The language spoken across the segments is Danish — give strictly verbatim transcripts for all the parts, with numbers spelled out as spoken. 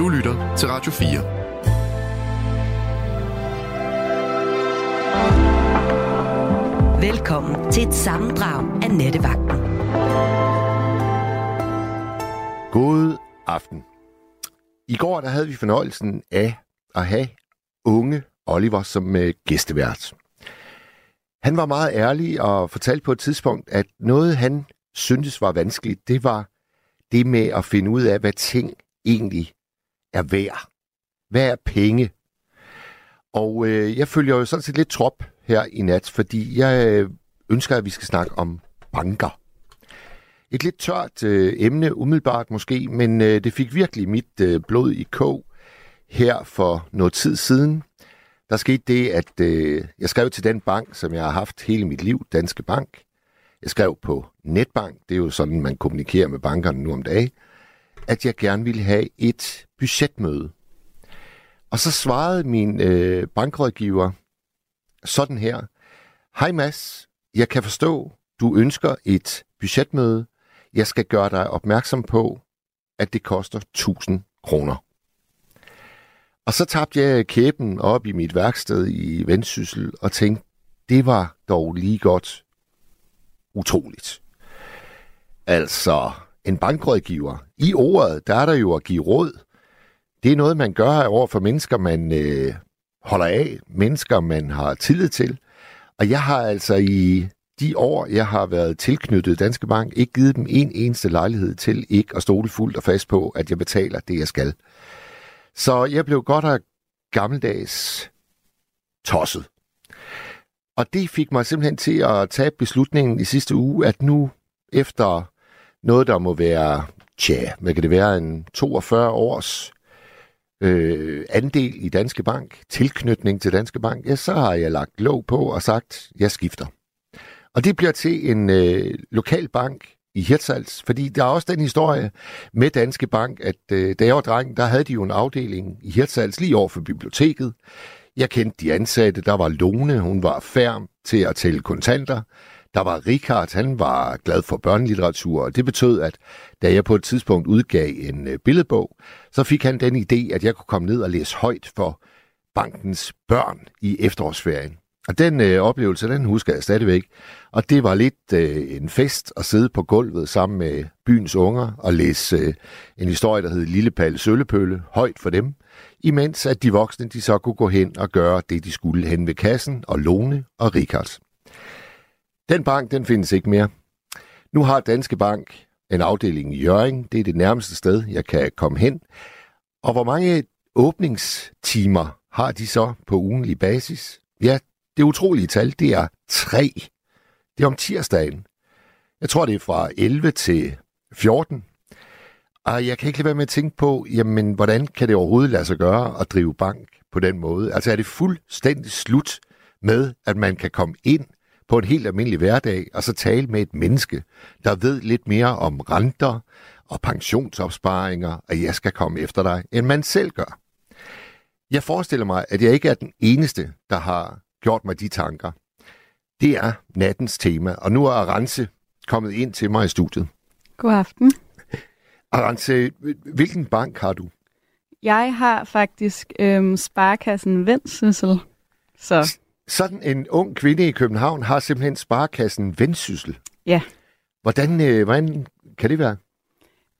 Du lytter til Radio fire. Velkommen til et sammendrag af Nettevagten. God aften. I går der havde vi fornøjelsen af at have unge Oliver som gæstevært. Han var meget ærlig og fortalte på et tidspunkt, at noget han syntes var vanskeligt, det var det med at finde ud af, hvad ting egentlig er værd. Hvad er penge? Og øh, jeg følger jo sådan set lidt trop her i nat, fordi jeg ønsker, at vi skal snakke om banker. Et lidt tørt øh, emne, umiddelbart måske, men øh, det fik virkelig mit øh, blod i kog her for noget tid siden. Der skete det, at øh, jeg skrev til den bank, som jeg har haft hele mit liv, Danske Bank. Jeg skrev på netbank, det er jo sådan, man kommunikerer med bankerne nu om dagen, at jeg gerne ville have et budgetmøde. Og så svarede min øh, bankrådgiver sådan her: Hej Mads, jeg kan forstå, du ønsker et budgetmøde. Jeg skal gøre dig opmærksom på, at det koster tusind kroner. Og så tabte jeg kæben op i mit værksted i Vendsyssel og tænkte, det var dog lige godt utroligt. Altså, en bankrådgiver. I ordet, der er der jo at give råd. Det er noget, man gør over for mennesker, man øh, holder af. Mennesker, man har tillid til. Og jeg har altså i de år, jeg har været tilknyttet Danske Bank, ikke givet dem en eneste lejlighed til ikke at stole fuldt og fast på, at jeg betaler det, jeg skal. Så jeg blev godt af gammeldags tosset. Og det fik mig simpelthen til at tage beslutningen i sidste uge, at nu efter noget, der må være, tja, hvad kan det være, en toogfyrre års øh, andel i Danske Bank, tilknytning til Danske Bank, ja, så har jeg lagt låg på og sagt, jeg skifter. Og det bliver til en øh, lokal bank i Hirtshals, fordi der er også den historie med Danske Bank, at øh, da jeg var dreng, der havde de jo en afdeling i Hirtshals lige over for biblioteket. Jeg kendte de ansatte, der var Lone, hun var færm til at tælle kontanter. Der var Richard, han var glad for børnelitteratur, og det betød, at da jeg på et tidspunkt udgav en billedbog, så fik han den idé, at jeg kunne komme ned og læse højt for bankens børn i efterårsferien. Og den øh, oplevelse, den husker jeg stadigvæk. Og det var lidt øh, en fest at sidde på gulvet sammen med byens unger og læse øh, en historie, der hed Lille Palle Søllepølle, højt for dem. Imens at de voksne, de så kunne gå hen og gøre det, de skulle hen ved kassen og Lone og Richards. Den bank, den findes ikke mere. Nu har Danske Bank en afdeling i Jørring. Det er det nærmeste sted, jeg kan komme hen. Og hvor mange åbningstimer har de så på ugenlig basis? Ja, det utrolige tal, det er tre. Det er om tirsdagen. Jeg tror, det er fra elleve til fjorten. Og jeg kan ikke lade være med at tænke på, jamen, hvordan kan det overhovedet lade sig gøre at drive bank på den måde? Altså, er det fuldstændig slut med, at man kan komme ind på en helt almindelig hverdag og så tale med et menneske, der ved lidt mere om renter og pensionsopsparinger, og jeg skal komme efter dig, end man selv gør? Jeg forestiller mig, at jeg ikke er den eneste, der har gjort mig de tanker. Det er nattens tema, og nu er Arance kommet ind til mig i studiet. God aften. Arance, hvilken bank har du? Jeg har faktisk øhm, Sparkassen Vendsyssel. Så. Sådan en ung kvinde i København har simpelthen Sparkassen Vendsyssel? Ja. Hvordan, øh, hvordan kan det være?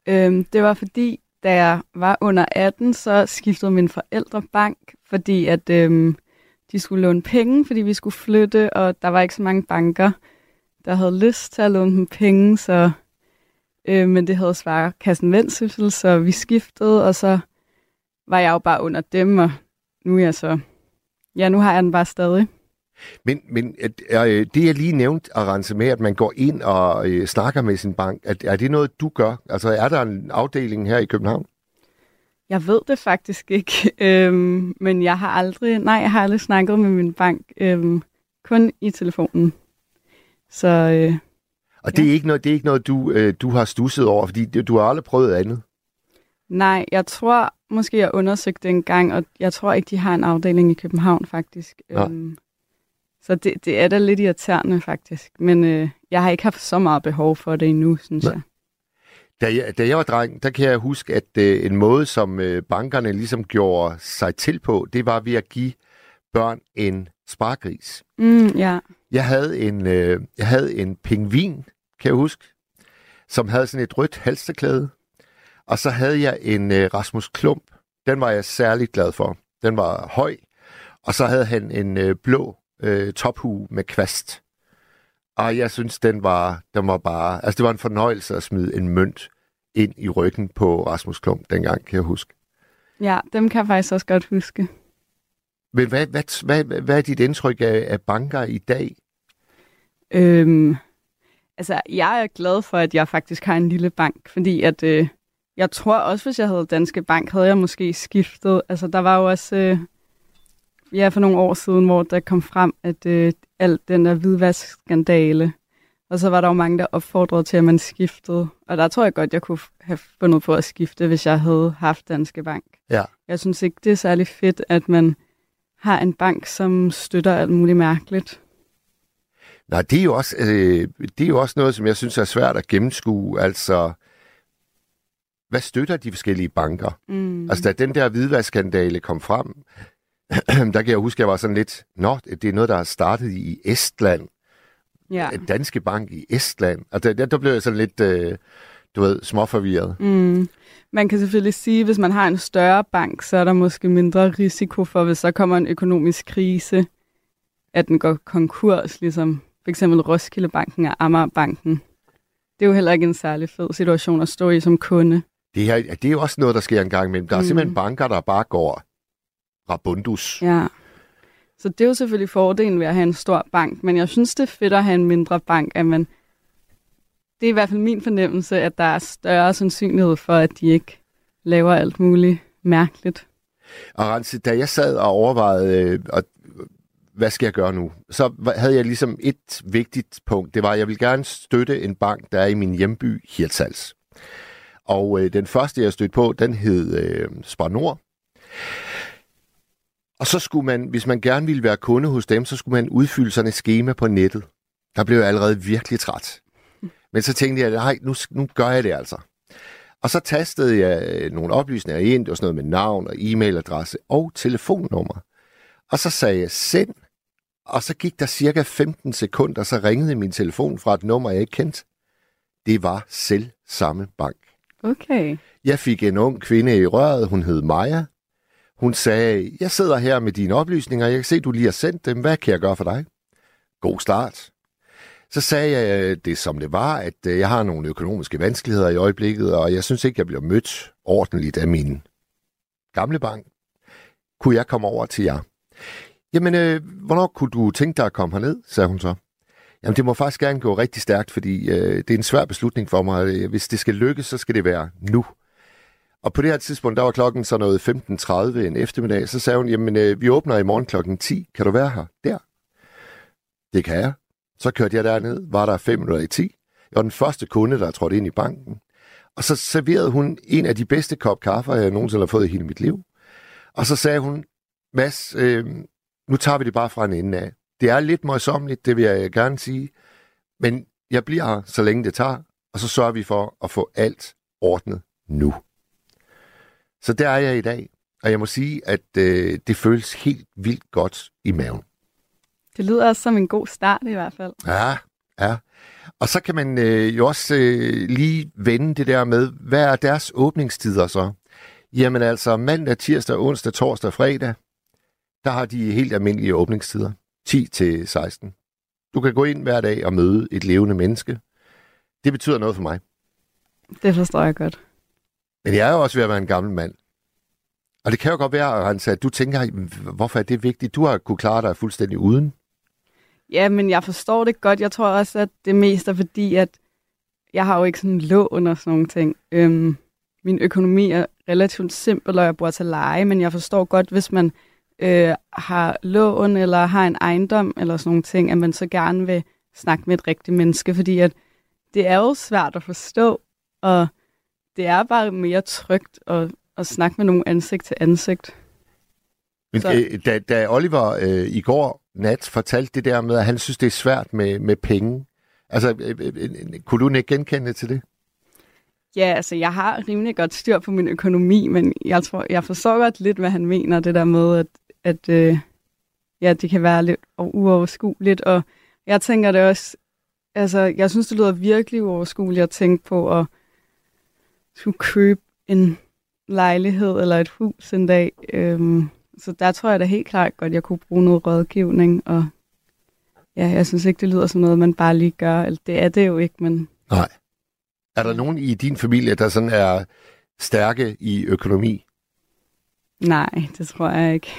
Øhm, det var fordi, da jeg var under atten, så skiftede mine forældre bank, fordi at øhm, de skulle låne penge, fordi vi skulle flytte, og der var ikke så mange banker, der havde lyst til at låne dem penge, så, øh, men det havde Sparekassen Vendsyssel, så vi skiftede, og så var jeg jo bare under dem, og nu er jeg så, ja, nu har jeg den bare stadig. Men, men øh, det, jeg lige nævnte, Arance, med, at man går ind og øh, snakker med sin bank, er, er det noget, du gør? Altså, er der en afdeling her i København? Jeg ved det faktisk ikke, øhm, men jeg har aldrig, nej, jeg har aldrig snakket med min bank, øhm, kun i telefonen. Så. Øh, og det, ja. er ikke noget, det er ikke noget, du, øh, du har stusset over, fordi du har aldrig prøvet andet? Nej, jeg tror måske, jeg undersøgte en gang, og jeg tror ikke, de har en afdeling i København faktisk. Øhm, så det, det er da lidt irriterende faktisk, men øh, jeg har ikke haft så meget behov for det endnu, synes Nå. jeg. Da jeg, da jeg var dreng, der kan jeg huske, at øh, en måde, som øh, bankerne ligesom gjorde sig til på, det var ved at give børn en spargris. Mm, yeah. Jeg havde en, øh, jeg havde en pingvin, kan jeg huske, som havde sådan et rødt halstørklæde. Og så havde jeg en øh, Rasmus Klump. Den var jeg særligt glad for. Den var høj. Og så havde han en øh, blå øh, tophue med kvast. Og jeg synes, den var, den var bare... Altså, det var en fornøjelse at smide en mønt ind i ryggen på Rasmus Klump dengang, kan jeg huske. Ja, dem kan jeg faktisk også godt huske. Men hvad, hvad, hvad, hvad er dit indtryk af, af banker i dag? Øhm, altså, jeg er glad for, at jeg faktisk har en lille bank, fordi at... Øh, jeg tror også, hvis jeg havde Danske Bank, havde jeg måske skiftet. Altså, der var jo også... Øh, ja, for nogle år siden, hvor der kom frem, at øh, alt den der hvidvaskskandale, og så var der jo mange, der opfordrede til, at man skiftede. Og der tror jeg godt, jeg kunne have fundet på at skifte, hvis jeg havde haft Danske Bank. Ja. Jeg synes ikke, det er særlig fedt, at man har en bank, som støtter alt muligt mærkeligt. Nej, det er jo også, øh, det er jo også noget, som jeg synes er svært at gennemskue. Altså, hvad støtter de forskellige banker? Mm. Altså, da den der hvidvaskskandale kom frem, der kan jeg huske, jeg var sådan lidt, nå, det er noget, der har startet i Estland. Ja. Danske Bank i Estland. Og der, der blev jeg sådan lidt, øh, du ved, småforvirret. Mm. Man kan selvfølgelig sige, at hvis man har en større bank, så er der måske mindre risiko for, hvis der kommer en økonomisk krise, at den går konkurs, ligesom for eksempel Roskildebanken og Amagerbanken. Det er jo heller ikke en særlig fed situation at stå i som kunde. Det her, det er jo også noget, der sker en gang imellem. Der er mm. simpelthen banker, der bare går... Pondus. Ja, så det er jo selvfølgelig fordelen ved at have en stor bank, men jeg synes, det er fedt at have en mindre bank, at man... Det er i hvert fald min fornemmelse, at der er større sandsynlighed for, at de ikke laver alt muligt mærkeligt. Og Rense, da jeg sad og overvejede, øh, og, hvad skal jeg gøre nu, så havde jeg ligesom et vigtigt punkt. Det var, at jeg ville gerne støtte en bank, der er i min hjemby, Hirtshals. Og øh, den første, jeg stødte på, den hed øh, Spar Nord. Og så skulle man, hvis man gerne ville være kunde hos dem, så skulle man udfylde sådan et skema på nettet. Der blev jeg allerede virkelig træt. Men så tænkte jeg, nej, nu, nu gør jeg det altså. Og så tastede jeg nogle oplysninger ind, det var sådan noget med navn og e-mailadresse og telefonnummer. Og så sagde jeg send, og så gik der cirka femten sekunder, så ringede min telefon fra et nummer, jeg ikke kendte. Det var selv samme bank. Okay. Jeg fik en ung kvinde i røret, hun hed Maja. Hun sagde, jeg sidder her med dine oplysninger, jeg kan se, du lige har sendt dem, hvad kan jeg gøre for dig? God start. Så sagde jeg det, som det var, at jeg har nogle økonomiske vanskeligheder i øjeblikket, og jeg synes ikke, jeg bliver mødt ordentligt af min gamle bank. Kunne jeg komme over til jer? Jamen, øh, hvornår kunne du tænke dig at komme herned, sagde hun så. Jamen, det må faktisk gerne gå rigtig stærkt, fordi øh, det er en svær beslutning for mig. Hvis det skal lykkes, så skal det være nu. Og på det her tidspunkt, der var klokken så noget femten tredive en eftermiddag, så sagde hun, jamen øh, vi åbner i morgen klokken ti, kan du være her? Der. Det kan jeg. Så kørte jeg derned, var der fem minutter i ti. Jeg var den første kunde, der trådte ind i banken. Og så serverede hun en af de bedste kop kaffe, jeg nogensinde har fået i hele mit liv. Og så sagde hun, Mads, øh, nu tager vi det bare fra en ende af. Det er lidt møjsommeligt, det vil jeg gerne sige, men jeg bliver her, så længe det tager, og så sørger vi for at få alt ordnet nu. Så der er jeg i dag, og jeg må sige, at øh, det føles helt vildt godt i maven. Det lyder også som en god start i hvert fald. Ja, ja. Og så kan man øh, jo også øh, lige vende det der med, hvad er deres åbningstider så? Jamen altså mandag, tirsdag, onsdag, torsdag og fredag, der har de helt almindelige åbningstider. ti til seksten. Du kan gå ind hver dag og møde et levende menneske. Det betyder noget for mig. Det forstår jeg godt. Men jeg er jo også ved at være en gammel mand. Og det kan jo godt være, at du tænker, hvorfor er det vigtigt? Du har kunnet klare dig fuldstændig uden. Ja, men jeg forstår det godt. Jeg tror også, at det mest er fordi, at jeg har jo ikke sådan lån under sådan nogle ting. Øhm, min økonomi er relativt simpel, og jeg bor til leje, men jeg forstår godt, hvis man øh, har lån eller har en ejendom eller sådan nogle ting, at man så gerne vil snakke med et rigtigt menneske, fordi at det er jo svært at forstå, og det er bare mere trygt at, at snakke med nogen ansigt til ansigt. Men, øh, da, da Oliver øh, i går nat fortalte det der med, at han synes, det er svært med, med penge, altså, øh, øh, kunne du ikke genkende til det? Ja, altså jeg har rimelig godt styr på min økonomi, men jeg tror, jeg forstår godt lidt, hvad han mener, det der med, at, at øh, ja, det kan være lidt uoverskueligt, og jeg tænker det også, altså jeg synes, det lyder virkelig uoverskueligt at tænke på at skulle købe en lejlighed eller et hus en dag, øhm, så der tror jeg da helt klart godt, jeg kunne bruge noget rådgivning, og ja, jeg synes ikke, det lyder som noget, man bare lige gør, eller det er det jo ikke, men... Nej. Er der nogen i din familie, der sådan er stærke i økonomi? Nej, det tror jeg ikke.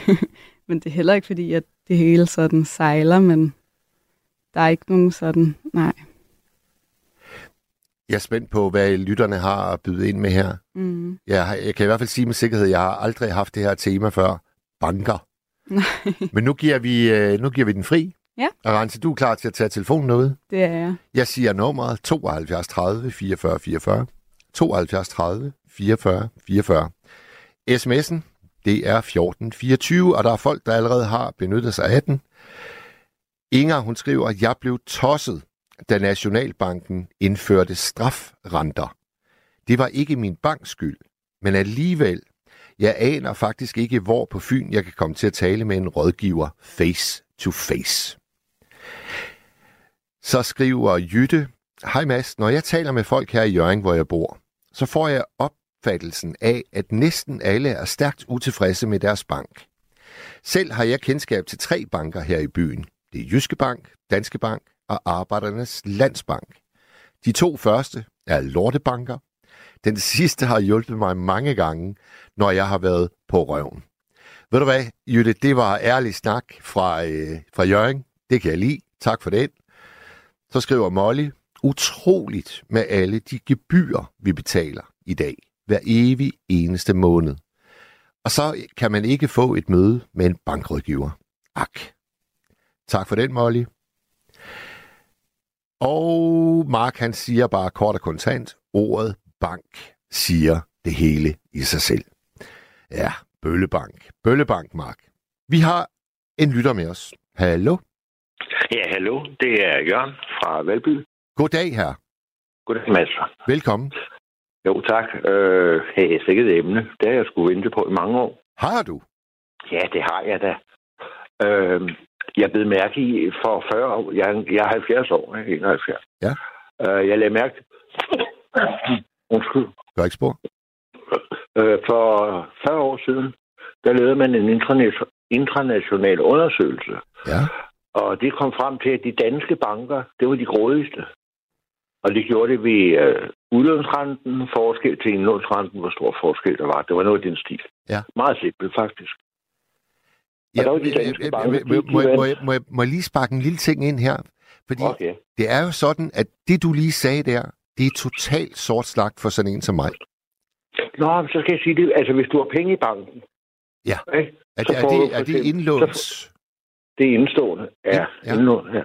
Men det er heller ikke, fordi at det hele sådan sejler, men der er ikke nogen sådan, nej. Jeg er spændt på, hvad lytterne har at byde ind med her. Mm. Jeg, jeg kan i hvert fald sige med sikkerhed, at jeg har aldrig haft det her tema før. Banker. Nej. Men nu giver vi, nu giver vi den fri. Ja. Arance, du er klar til at tage telefonen ud? Det er jeg. Jeg siger nummeret tooghalvfjerds tredive fireogfyrre fireogfyrre. tooghalvfjerds tredive fireogfyrre fireogfyrre. S M S'en, det er fjorten fireogtyve, og der er folk, der allerede har benyttet sig af den. Inger, hun skriver, at jeg blev tosset, da Nationalbanken indførte strafrenter. Det var ikke min banks skyld, men alligevel, jeg aner faktisk ikke, hvor på Fyn jeg kan komme til at tale med en rådgiver face to face. Så skriver Jytte, hej Mads, når jeg taler med folk her i Jørring, hvor jeg bor, så får jeg opfattelsen af, at næsten alle er stærkt utilfredse med deres bank. Selv har jeg kendskab til tre banker her i byen. Det er Jyske Bank, Danske Bank og Arbejdernes Landsbank. De to første er lortebanker. Den sidste har hjulpet mig mange gange, når jeg har været på røven. Ved du hvad, Jytte, det var ærlig snak fra, øh, fra Jørring. Det kan jeg lide. Tak for den. Så skriver Molly, utroligt med alle de gebyrer, vi betaler i dag, hver evig eneste måned. Og så kan man ikke få et møde med en bankrådgiver. Ak. Tak for den, Molly. Og Mark, han siger bare kort og kontant, ordet bank siger det hele i sig selv. Ja, Bøllebank. Bøllebank, Mark. Vi har en lytter med os. Hallo? Ja, hallo. Det er Jørgen fra Valby. Goddag, herre. Goddag, Mads. Velkommen. Jo, tak. Øh, hey, sikkert et emne. Det har jeg sgu vente på i mange år. Har du? Ja, det har jeg da. Øh, jeg blev mærke i for fyrre år. Jeg, jeg er halvfjerds år. enoghalvfjerds. Ja. Øh, jeg lagde mærke... Undskyld. Gør ikke spor. For fyrre år siden, der lavede man en international undersøgelse. Ja. Og det kom frem til, at de danske banker, det var de grådigste. Og det gjorde det ved øh, udlånsrenten, forskel til indlånsrenten, hvor stor forskel der var. Det var noget af den stil. Ja. Meget simpelt, faktisk. Ja, og de danske banker, øh, øh, øh, må, de, de må, jeg, må, jeg, må jeg lige sparke en lille ting ind her? Fordi okay. Det er jo sådan, at det du lige sagde der, det er totalt sort slagt for sådan en som mig. Nå, så skal jeg sige det. Altså, hvis du har penge i banken... Ja. Ikke, er, det, er, det, er det indlåns... Så, det er indstående. Ja, ja. Indlån, ja.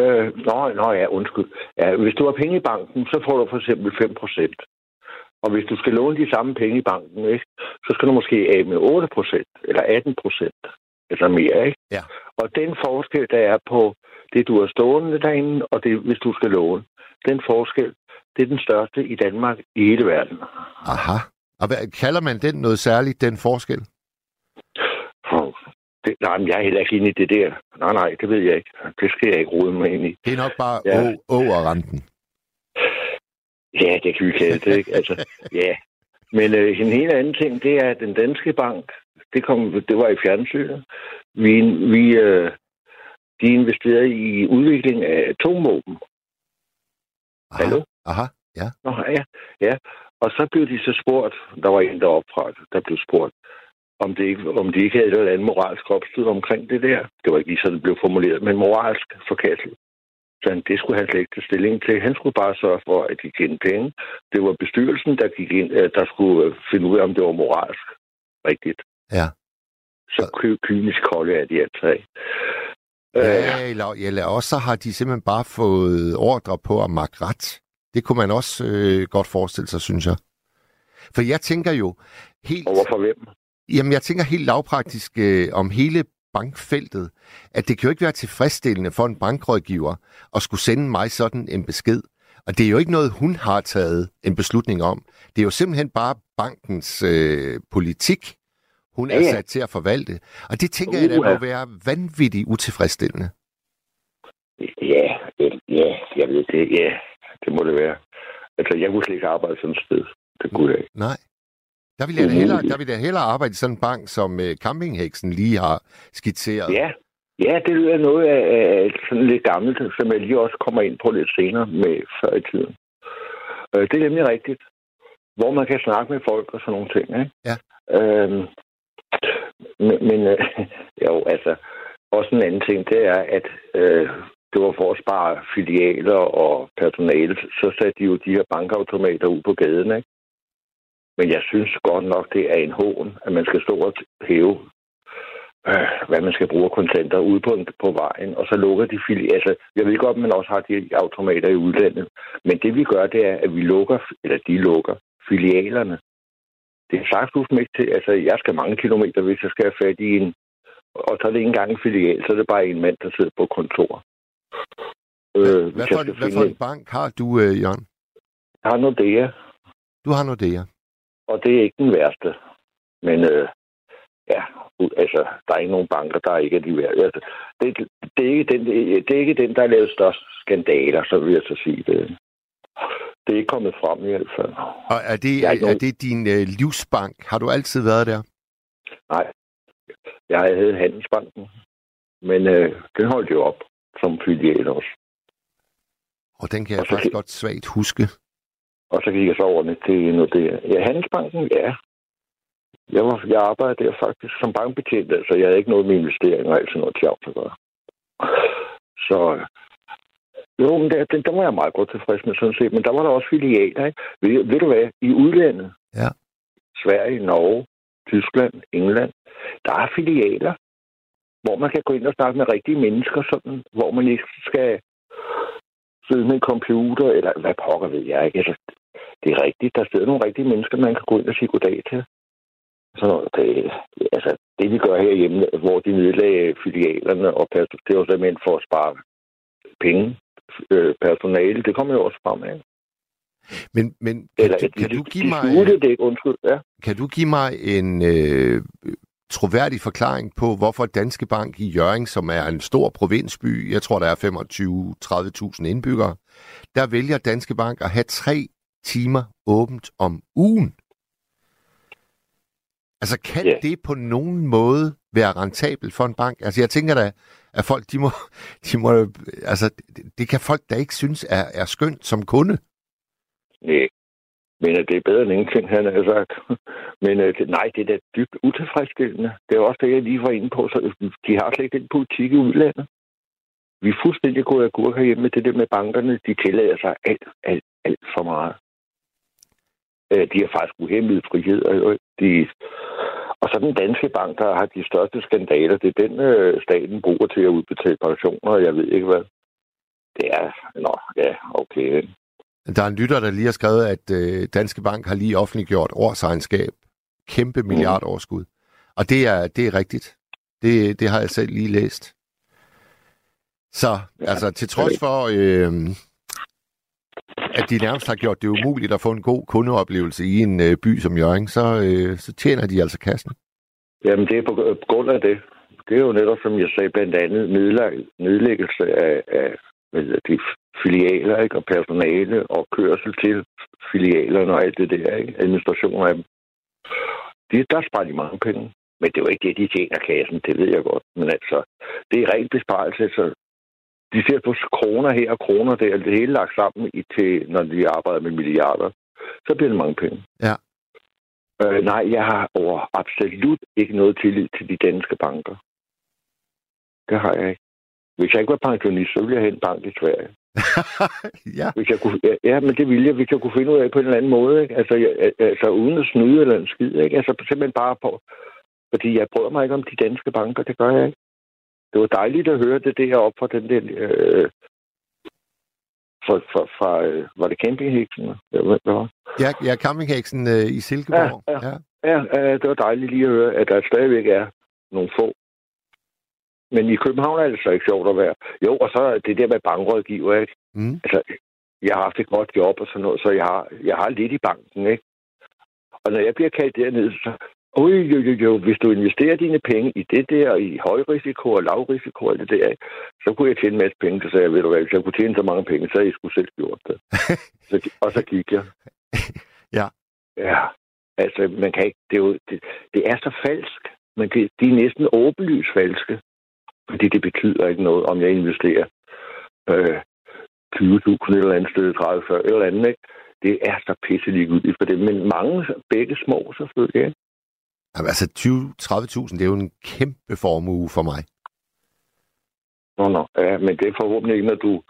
Øh, nå, nå, ja, undskyld. Ja, hvis du har penge i banken, så får du for eksempel fem procent. Og hvis du skal låne de samme penge i banken, ikke, så skal du måske af med otte procent eller atten procent eller mere, ikke? Ja. Og den forskel, der er på det, du har stående derinde, og det, hvis du skal låne, den forskel, det er den største i Danmark i hele verden. Aha. Og hvad, kalder man den noget særligt, den forskel? Det, nej, men jeg er heller ikke inde i det der. Nej, nej, det ved jeg ikke. Det skal jeg ikke rode mig ind i. Det er nok bare ja. o- overrenten. Ja, det kan vi kalde det, ikke? Altså, ja. Men øh, en helt anden ting, det er, at den danske bank, det, kom, det var i fjernsynet, vi, vi, øh, de investerede i udvikling af atomvåben. Hallo? Aha, ja. Nå, ja, ja. Og så blev de så spurgt, der var en deroppe fra, der blev spurgt, om de ikke, om de ikke havde et eller andet moralsk opstød omkring det der. Det var ikke lige så, det blev formuleret, men moralsk forkastet. Så han, det skulle han slet ikke til stilling til. Han skulle bare sørge for, at de tjente penge. Det var bestyrelsen, der gik ind, der skulle finde ud af, om det var moralsk rigtigt. Ja. Så kynisk kolde er de altså af. Ja, eller, eller også har de simpelthen bare fået ordre på at makke ret. Det kunne man også øh, godt forestille sig, synes jeg. For jeg tænker jo helt... Og hvorfor hvem? Jamen, jeg tænker helt lavpraktisk øh, om hele bankfeltet, at det kan jo ikke være tilfredsstillende for en bankrådgiver at skulle sende mig sådan en besked. Og det er jo ikke noget, hun har taget en beslutning om. Det er jo simpelthen bare bankens øh, politik, hun ja, ja. er sat til at forvalte. Og det tænker uh, jeg, at det må være vanvittigt utilfredsstillende. Ja, ja, jeg ved det. Ja, det må det være. Altså, jeg kunne slet ikke arbejde sådan et sted. Det kunne jeg ikke. Nej. Der ville jeg da hellere, der ville jeg hellere arbejde i sådan en bank, som øh, campingheksen lige har skitseret. Ja. Ja, det lyder noget af, af sådan lidt gammelt, som jeg lige også kommer ind på lidt senere med før i tiden. Øh, det er nemlig rigtigt, hvor man kan snakke med folk og sådan nogle ting, ikke? Ja. Øhm, men men øh, jo, altså, også en anden ting, det er, at øh, det var for at spare filialer og personale, så satte de jo de her bankautomater ud på gaden, ikke? Men jeg synes godt nok, det er en hån, at man skal stå og hæve hvad man skal bruge kontanter ude på, på vejen, og så lukker de filialer. Altså, jeg ved godt, at man også har de automater i udlandet, men det vi gør, det er, at vi lukker, eller de lukker filialerne. Det er sagt uden mig til, altså, jeg skal mange kilometer, hvis jeg skal have fat i en, og så er det ikke engang en filial, så er det bare en mand, der sidder på kontor. Øh, hvad, for, hvad for en bank har du, Jørgen? Jeg har Nordea. Du har Nordea. Og det er ikke den værste, men øh, ja, altså, der er ikke nogen banker, der ikke er de værd. Altså, det, det, er ikke den, det er ikke den, der har lavet størst skandaler, så vil jeg så sige det. Det er ikke kommet frem i hvert fald. Og er det, er, er nogen... det din øh, livsbank? Har du altid været der? Nej. Jeg havde Handelsbanken, men øh, den holdt jo op som filial også. Og den kan jeg faktisk godt svagt huske. Og så gik jeg så over til Nordea. Ja, Handelsbanken, ja. Jeg, var, jeg arbejdede der faktisk som bankbetjent, så altså jeg havde ikke noget med investeringer og alt sådan noget tjavs at gøre. Så jo, men der, der var jeg meget godt tilfreds med sådan set, men der var der også filialer, ikke? Ved, ved du hvad? I udlandet, ja. Sverige, Norge, Tyskland, England, der er filialer, hvor man kan gå ind og snakke med rigtige mennesker, sådan, hvor man ikke skal sidde med en computer, eller hvad pokker ved jeg, ikke? Altså, det er rigtigt, der sidder nogle rigtige mennesker, man kan gå ind og sige goddag til. Så det, altså, det, vi gør herhjemme, hvor de nedlagde filialerne, og det var simpelthen for at spare penge, øh, personale, det kommer jo også frem af. Men, men kan, Eller, du, kan de, du give de, mig... De det, undskyld, ja. Kan du give mig en øh, troværdig forklaring på, hvorfor Danske Bank i Jørring, som er en stor provinsby, jeg tror, der er femogtyve til tredive tusind indbyggere, der vælger Danske Bank at have tre timer åbent om ugen? Altså, kan yeah. det på nogen måde være rentabelt for en bank? Altså, jeg tænker da, at folk, de må... De må altså, det kan folk da ikke synes er, er skønt som kunde. Nej, men det er bedre end ingenting, han har sagt. Men nej, det er da dybt utilfredsstillende. Det er også det, jeg lige var inde på. Så de har slet ikke den politik i udlandet. Vi er fuldstændig gået af gurker hjemme med det der med bankerne. De tillader sig alt, alt, alt for meget. De har faktisk uhemmede friheder. De... Og så den Danske Bank, der har de største skandaler. Det er den, øh, staten bruger til at udbetale pensioner, og jeg ved ikke hvad. Det er... Nå, ja, okay. Der er en lytter, der lige har skrevet, at øh, Danske Bank har lige offentliggjort årsregnskab. Kæmpe milliardoverskud. Mm. Og det er, det er rigtigt. Det, det har jeg selv lige læst. Så, ja, altså, til trods for... Øh, at de nærmest har gjort det umuligt at få en god kundeoplevelse i en øh, by som Jørring, så, øh, så tjener de altså kassen. Jamen, det er på grund af det. Det er jo netop, som jeg sagde, blandt andet nedlæg- nedlæggelse af, af de filialer, ikke? Og personale og kørsel til filialerne og alt det der, ikke? Administration af dem. De, der sparer de mange penge, men det er jo ikke det, de tjener kassen, det ved jeg godt. Men altså, det er rent besparelse, så de ser på kroner her og kroner der, det hele lagt sammen i til, når de arbejder med milliarder. Så bliver det mange penge. Ja. Øh, nej, jeg har over absolut ikke noget tillid til de danske banker. Det har jeg ikke. Hvis jeg ikke var pensionist, så ville jeg have en bank i Sverige. ja. Hvis jeg kunne, ja, men det ville jeg, hvis jeg kunne finde ud af på en eller anden måde. Ikke? Altså, jeg, altså uden at snyde eller en skid. Ikke? Altså simpelthen bare på. Fordi jeg bryder mig ikke om de danske banker, det gør jeg ikke. Det var dejligt at høre det der op fra den der... Øh, fra, fra, fra, var det campingheksen? Ja, ja campingheksen øh, i Silkeborg. Ja, ja, ja. ja, det var dejligt lige at høre, at der stadigvæk er nogle få. Men i København er det så ikke sjovt at være. Jo, og så det der med bankrådgiver, ikke? Mm. Altså, jeg har haft et godt job og sådan noget, så jeg har, jeg har lidt i banken, ikke? Og når jeg bliver kaldt dernede, så Øj, jo, jo, jo, hvis du investerer dine penge i det der, i højrisiko og lavrisiko og det der, så kunne jeg tjene en masse penge. Så sagde jeg, ved du hvad, hvis jeg kunne tjene så mange penge, så havde jeg sgu selv gjort det. Så, og så gik jeg. Ja. Ja, altså, man kan ikke, det er, jo, det, det er så falsk, men det, de er næsten åbenlyst falske, fordi det betyder ikke noget, om jeg investerer øh, tyve tusind eller andet støtte, tredive fyrre eller andet, ikke? Det er så pisselig ud for det, men mange, begge små selvfølgelig, ikke? Jamen, altså tyve til tredive tusind, det er jo en kæmpe formue for mig. Nå, nå. Ja, men det er forhåbentlig ikke, når du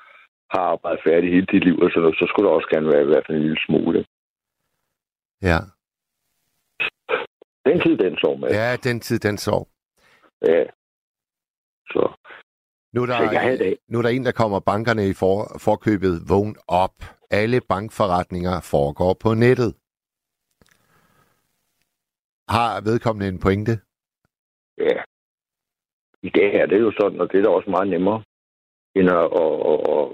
har arbejdet færdig hele dit liv, så, så skulle der også gerne være i hvert fald en lille smule. Ja. Den tid, den sov, Mads. Ja, den tid, den sov. Ja. Så. Nu er der, så nu er der en, der kommer bankerne i for, forkøbet. Vågn op. Alle bankforretninger foregår på nettet. Har vedkommende en pointe? Ja. I dag her, det er jo sådan, og det er da også meget nemmere, end at og, og, og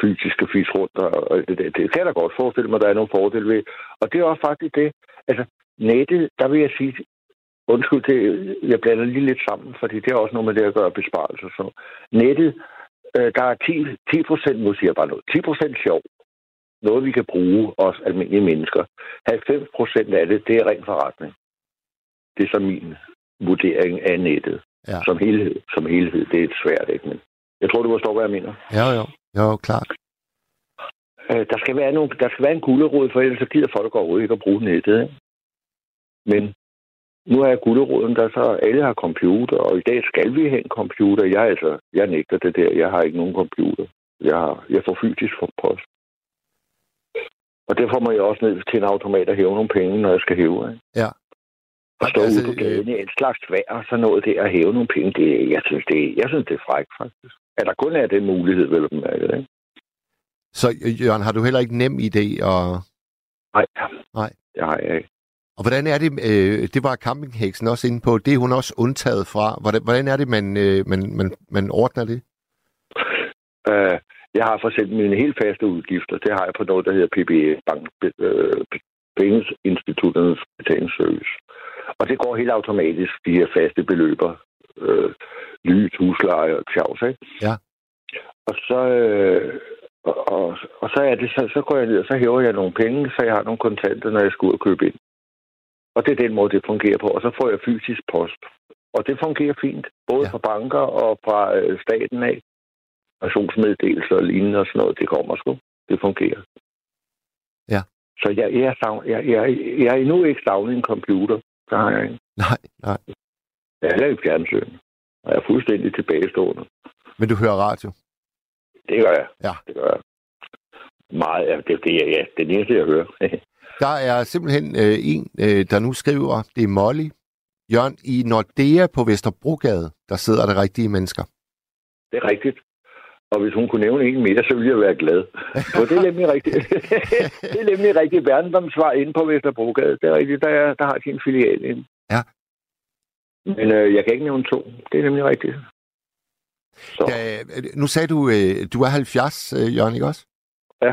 fysisk og fisk rundt. Og det, det, det kan jeg da godt forestille mig, der er nogle fordele ved. Og det er også faktisk det. Altså, nettet, der vil jeg sige, undskyld, det, jeg blander lige lidt sammen, fordi det er også noget med det at gøre besparelser. Så nettet, øh, der er ti procent, nu siger jeg bare noget, ti procent sjov. Noget, vi kan bruge, os almindelige mennesker. halvfems procent af det, det er ren forretning. Det er så min vurdering af nettet. Ja. Som helhed. Som helhed. Det er et svært, ikke? Men jeg tror, du forstår, hvad jeg mener. Ja, jo. Jo, klart. Øh, der, skal være nogle, der skal være en gulerod, for ellers så gider folk overhovedet ikke at bruge nettet. Ikke? Men nu er jeg guleroden, der så alle har computer, og i dag skal vi have en computer. Jeg, altså, jeg nægter det der. Jeg har ikke nogen computer. Jeg, har, jeg får fysisk for post. Og derfor må jeg også ned til en automat og hæve nogle penge, når jeg skal hæve. Ikke? Ja. Og stå altså, ude på gaden i en slags vejr, og så noget der at hæve nogle penge, det, jeg synes, det, jeg synes, det er frækt, faktisk. At der kun er den mulighed, vel at mærke det, ikke? Så, Jørgen, har du heller ikke nem idé at... Nej. Nej. Det har jeg ikke. Og hvordan er det, øh, det var campingheksen også inde på, det er hun også undtaget fra. Hvordan, hvordan er det, man, øh, man, man, man ordner det? Øh... Jeg har for eksempel mine helt faste udgifter. Det har jeg på noget, der hedder P B S, Bank, øh, Pengeinstitutternes betalingsservice. Og det går helt automatisk, de her faste beløber. Øh, lys, husleje og tjavs, ikke? Ja. Og så, øh, og, og, og så, er det, så, så går jeg ned, og så hæver jeg nogle penge, så jeg har nogle kontanter, når jeg skal ud og købe ind. Og det er den måde, det fungerer på. Og så får jeg fysisk post. Og det fungerer fint, både ja. Fra banker og fra øh, staten af. Personsmeddelelser og lignende og sådan noget, det kommer sgu. Det fungerer. Ja. Så jeg, jeg, jeg, jeg, jeg er endnu ikke savnet en computer. Der har jeg ikke. Nej, nej. Jeg er heller ikke fjernsyn. Og jeg er fuldstændig tilbagestående. Men du hører radio? Det gør jeg. Ja. Det gør jeg. Meget af det, det er ja, det næste, jeg hører. Der er simpelthen øh, en, øh, der nu skriver, det er Molly. Jørgen, i Nordea på Vesterbrogade, der sidder der rigtige mennesker. Det er rigtigt. Og hvis hun kunne nævne en mere, så ville jeg være glad. For det er nemlig rigtigt. Det er nemlig rigtigt. Verdensdomsvar inde på Vesterbrogade. Det er rigtigt. Der, er, der har de en filial inde. Ja. Men øh, jeg kan ikke nævne to. Det er nemlig rigtigt. Så. Da, nu sagde du, øh, du er halvfjerds, øh, Jørgen, ikke også? Ja.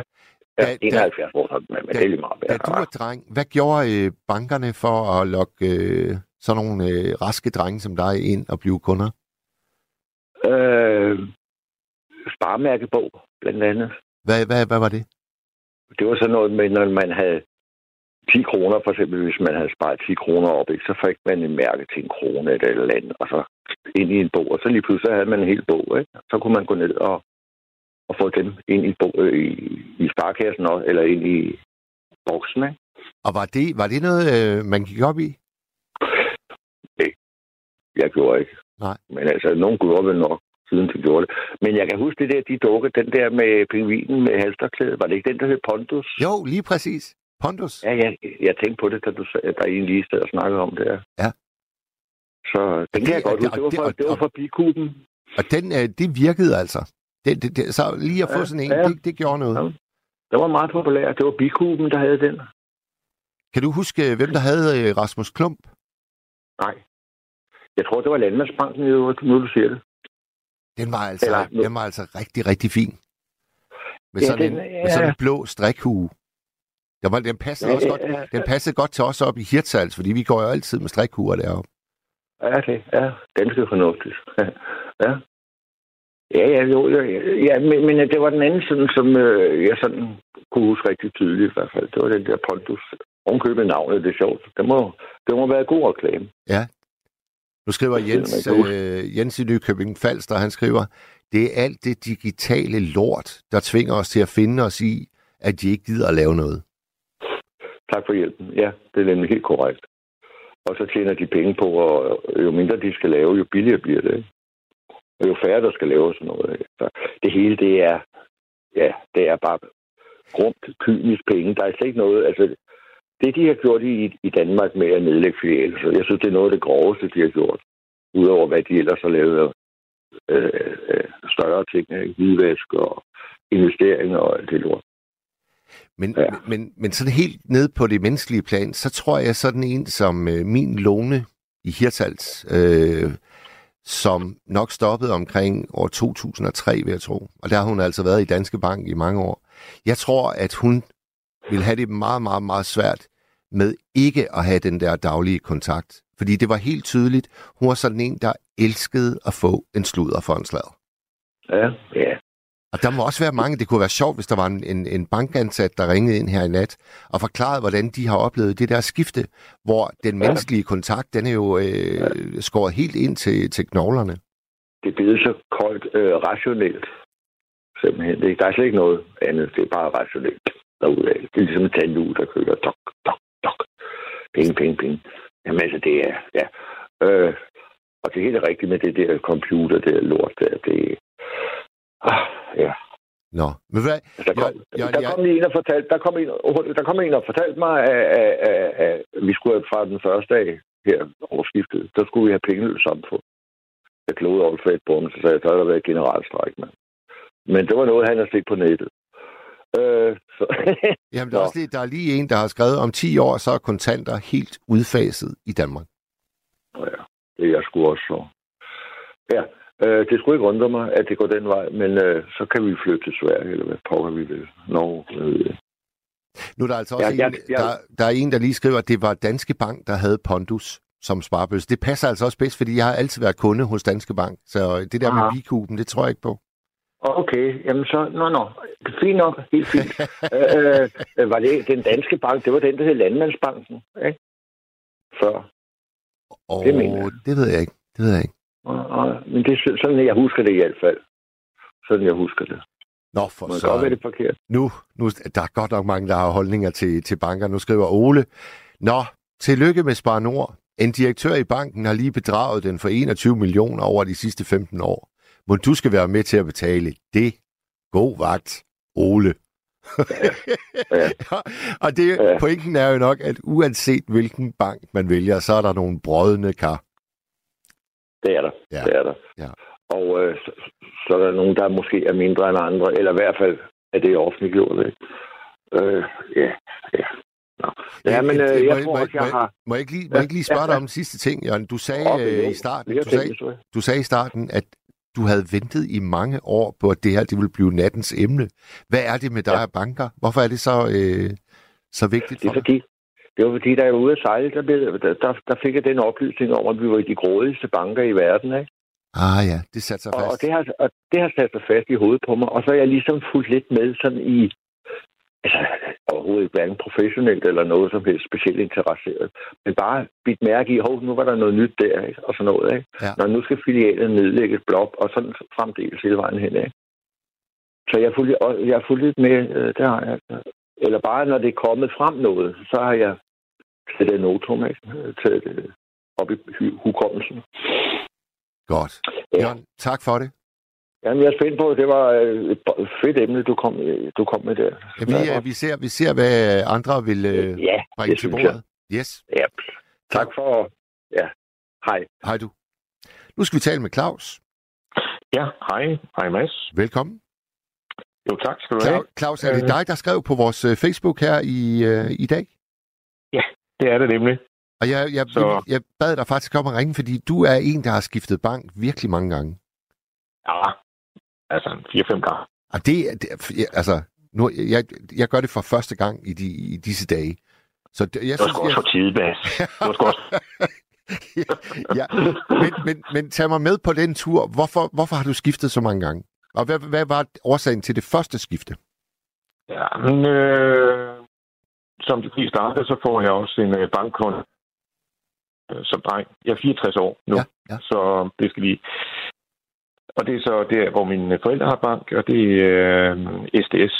Jeg er enoghalvfjerds år, men det er lige meget bedre. Da du var dreng, hvad gjorde øh, bankerne for at lokke øh, sådan nogle øh, raske drenge som dig ind og blive kunder? Øh... Sparemærkebog, blandt andet. Hvad, hvad, hvad var det? Det var sådan noget med, når man havde ti kroner, for eksempel, hvis man havde sparet ti kroner op, ikke, så fik man en mærke til en krone eller et eller andet, og så ind i en bog, og så lige pludselig havde man en hel bog, ikke? Så kunne man gå ned og, og få dem ind i, bog, øh, i, i sparkassen også, eller ind i boksen, ikke? Og var det, var det noget, øh, man gik op i? Nej, jeg gjorde ikke. Nej. Men altså, nogen gjorde vel nok. Siden de gjorde det. Men jeg kan huske det der, de dukkede den der med pingvinen med halsterklæde. Var det ikke den, der hed Pondus? Jo, lige præcis. Pondus. Ja, jeg, jeg tænkte på det, da du der en lige sted og snakkede om det her. Ja. Så den kan jeg godt huske. Det var fra, det var fra Bikuben. Og den, det virkede altså. Det, det, det, så lige at få ja, sådan en, ja. det, det gjorde noget. Ja. Det var meget populært. Det var Bikuben, der havde den. Kan du huske, hvem der havde Rasmus Klump? Nej. Jeg tror, det var Landmandsbanken, nu du siger det. Den var altså, Eller, den var altså rigtig, rigtig fin. med, ja, sådan, den, en, ja. med sådan en blå strikhue. Den, var, den, passede ja, også ja, godt, ja. den passede godt til os op i Hirtshals, fordi vi går jo altid med strikhuer deroppe. Ja, det er ganske fornuftigt. Ja. Ja, ja, jo, jo, ja, men, men det var den anden, sådan, som øh, jeg sådan kunne huske rigtig tydeligt i hvert fald. Det var den der Pondus. Hun købte navnet, det er sjovt. Det må, det må være god reklame. Ja. Nu skriver Jens, øh, Jens i Nykøbing Falster, han skriver, det er alt det digitale lort, der tvinger os til at finde os i, at de ikke gider at lave noget. Tak for hjælpen. Ja, det er nemlig helt korrekt. Og så tjener de penge på, og jo mindre de skal lave, jo billigere bliver det, ikke? Og jo færre, der skal lave sådan noget. Så det hele, det er, ja, det er bare grumt, kynisk penge. Der er slet ikke noget, altså, det de har gjort i, i Danmark med at nedlægge filialer, så jeg synes, det er noget af det groveste, de har gjort. Udover hvad de ellers har lavet af øh, øh, større ting, hvidvask og investeringer og alt det lort. Men, ja. men, men sådan helt ned på det menneskelige plan, så tror jeg sådan en som øh, min låne i Hirtshals, øh, som nok stoppede omkring år to tusind og tre, vil jeg tro. Og der har hun altså været i Danske Bank i mange år. Jeg tror, at hun ville have det meget, meget, meget svært med ikke at have den der daglige kontakt. Fordi det var helt tydeligt, hun var sådan en, der elskede at få en sludder for en sladder. Ja, ja. Og der må også være mange, det kunne være sjovt, hvis der var en, en, en bankansat, der ringede ind her i nat og forklarede, hvordan de har oplevet det der skifte, hvor den menneskelige kontakt, den er jo øh, ja. skåret helt ind til, til knoglerne. Det bliver så koldt øh, rationelt, simpelthen. Det, der er slet ikke noget andet, det er bare rationelt derude af. Det er ligesom en tandhjul, der kører tok, tok, tok. Penge, penge, penge. Jamen altså, det er, ja. Øh, og det er helt rigtigt med det der computer, det der lort, der, det Ah, ja. Nå, men hvad? Der kom, ja, ja, der kom ja. en og fortalte, der kom en, der kom en og fortalte mig, at, at, at, at vi skulle fra den første dag her over skiftet, der skulle vi have pengeløs samfund. Jeg klogede over for et bum, så sagde jeg, der havde været generalstræk, mand. Men det var noget, han havde set på nettet. Øh, så. Jamen, der er, også lige, der er lige en, der har skrevet, om ti år, så er kontanter helt udfaset i Danmark. Ja, det er jeg sgu også så. Ja. Det skulle ikke undre mig, at det går den vej, men øh, så kan vi flytte til Sverige, eller hvad pokker vi vil. Norge. Øh. Nu er der altså også ja, en, ja, ja. Der, der er en, der lige skriver, at det var Danske Bank, der havde Pondus som sparebøs. Det passer altså også bedst, fordi jeg har altid været kunde hos Danske Bank, så det der Aha. med Bikuben, det tror jeg ikke på. Okay, jamen så, nå, nå, fint nok, helt fint. øh, var det den Danske Bank, det var den, der hed Landmandsbanken, ikke? Før. Og det, det ved jeg ikke, det ved jeg ikke. Men det er sådan, jeg husker det i hvert fald. Sådan, jeg husker det. Nå, for så... Godt, det forkert. Nu, nu, der er godt nok mange, der har holdninger til, til banker. Nu skriver Ole, nå, tillykke med Spar Nord. En direktør i banken har lige bedraget den for enogtyve millioner over de sidste femten år. Men du skal være med til at betale det. God vagt, Ole. Ja. Ja. Og det, ja. pointen er jo nok, at uanset hvilken bank man vælger, så er der nogle brodne kar. Det er der, ja. det er der. Ja. Og øh, så, så er der nogen, der måske er mindre end andre, eller i hvert fald er det offentliggjort. Øh, ja, ja. Nå. Ja, men øh, jeg tror også, jeg har... Må jeg ikke lige, må jeg ikke lige spørge ja, dig om den sidste ting, Jørgen? Du sagde, okay, i starten, du, sagde, du sagde i starten, at du havde ventet i mange år på, at det her det ville blive nattens emne. Hvad er det med dig ja. og banker? Hvorfor er det så, øh, så vigtigt for dig? Det er fordi... Det var fordi, da jeg var ude at sejle, der, blev, der, der fik jeg den oplysning om, at vi var i de grådigste banker i verden, ikke? Ah ja, det satte sig fast. Og det, har, og det har sat sig fast i hovedet på mig, og så er jeg ligesom fulgt lidt med sådan i, altså overhovedet ikke hverken professionelt eller noget, som er specielt interesseret, men bare bidt mærke i, hov, nu var der noget nyt der, ikke? Og sådan noget, ikke? Ja. Når nu skal filialen nedlægges blop, og sådan fremdeles hele vejen hen, ikke? Så jeg fulgte, jeg har fulgt lidt med, der har jeg, eller bare når det er kommet frem noget, så har jeg til det notum, ikke? Til det op i hukommelsen. Godt. Ja. Jørgen, tak for det. Jamen, jeg er spændt på, det var et fedt emne, du kom, du kom med der. Ja, vi, ja, vi, ser, vi ser, hvad andre vil ja, bringe til bordet. Yes. Ja. Tak for... Ja. Hej. Hej du. Nu skal vi tale med Claus. Ja, hej. Hej Mads. Velkommen. Jo, tak skal du have. Claus, er det øh... dig, der skrev på vores Facebook her i, øh, i dag? Ja. Det er det nemlig. Og jeg, jeg, jeg, jeg bad dig faktisk om at ringe, fordi du er en, der har skiftet bank virkelig mange gange. Ja, altså fire-fem gange. Og det, det altså, nu, jeg, jeg gør det for første gang i, de, i disse dage. Så det, jeg du synes, skal jeg... også for tide, Mads. Du skal også... ja, men, men, men tag mig med på den tur. Hvorfor, hvorfor har du skiftet så mange gange? Og hvad, hvad var årsagen til det første skifte? Ja, men, øh, som det lige startede, så får jeg også en øh, bankkonto øh, som dreng. Jeg er fireogtres år nu, ja, ja. Så det skal lige... Og det er så der, hvor mine forældre har bank, og det er øh, S D S,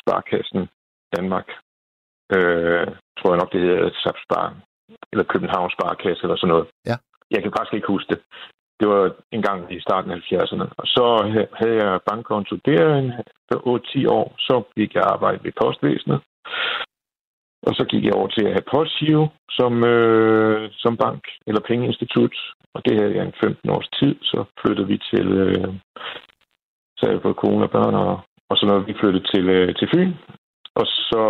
Sparkassen Danmark. Øh, tror jeg nok, det hedder Sapspar, eller Københavns Sparkasse, eller sådan noget. Ja. Jeg kan faktisk ikke huske det. Det var en gang i starten af halvfjerdserne. Og så havde jeg bankkonto der for otte ti år. Så gik jeg arbejde ved postvæsenet. Og så gik jeg over til at have Postgiro som, øh, som bank eller pengeinstitut. Og det havde jeg en femten års tid. Så flyttede vi til... Øh, så havde jeg fået kone og børn, og, og så nåede vi flyttet til, øh, til Fyn. Og så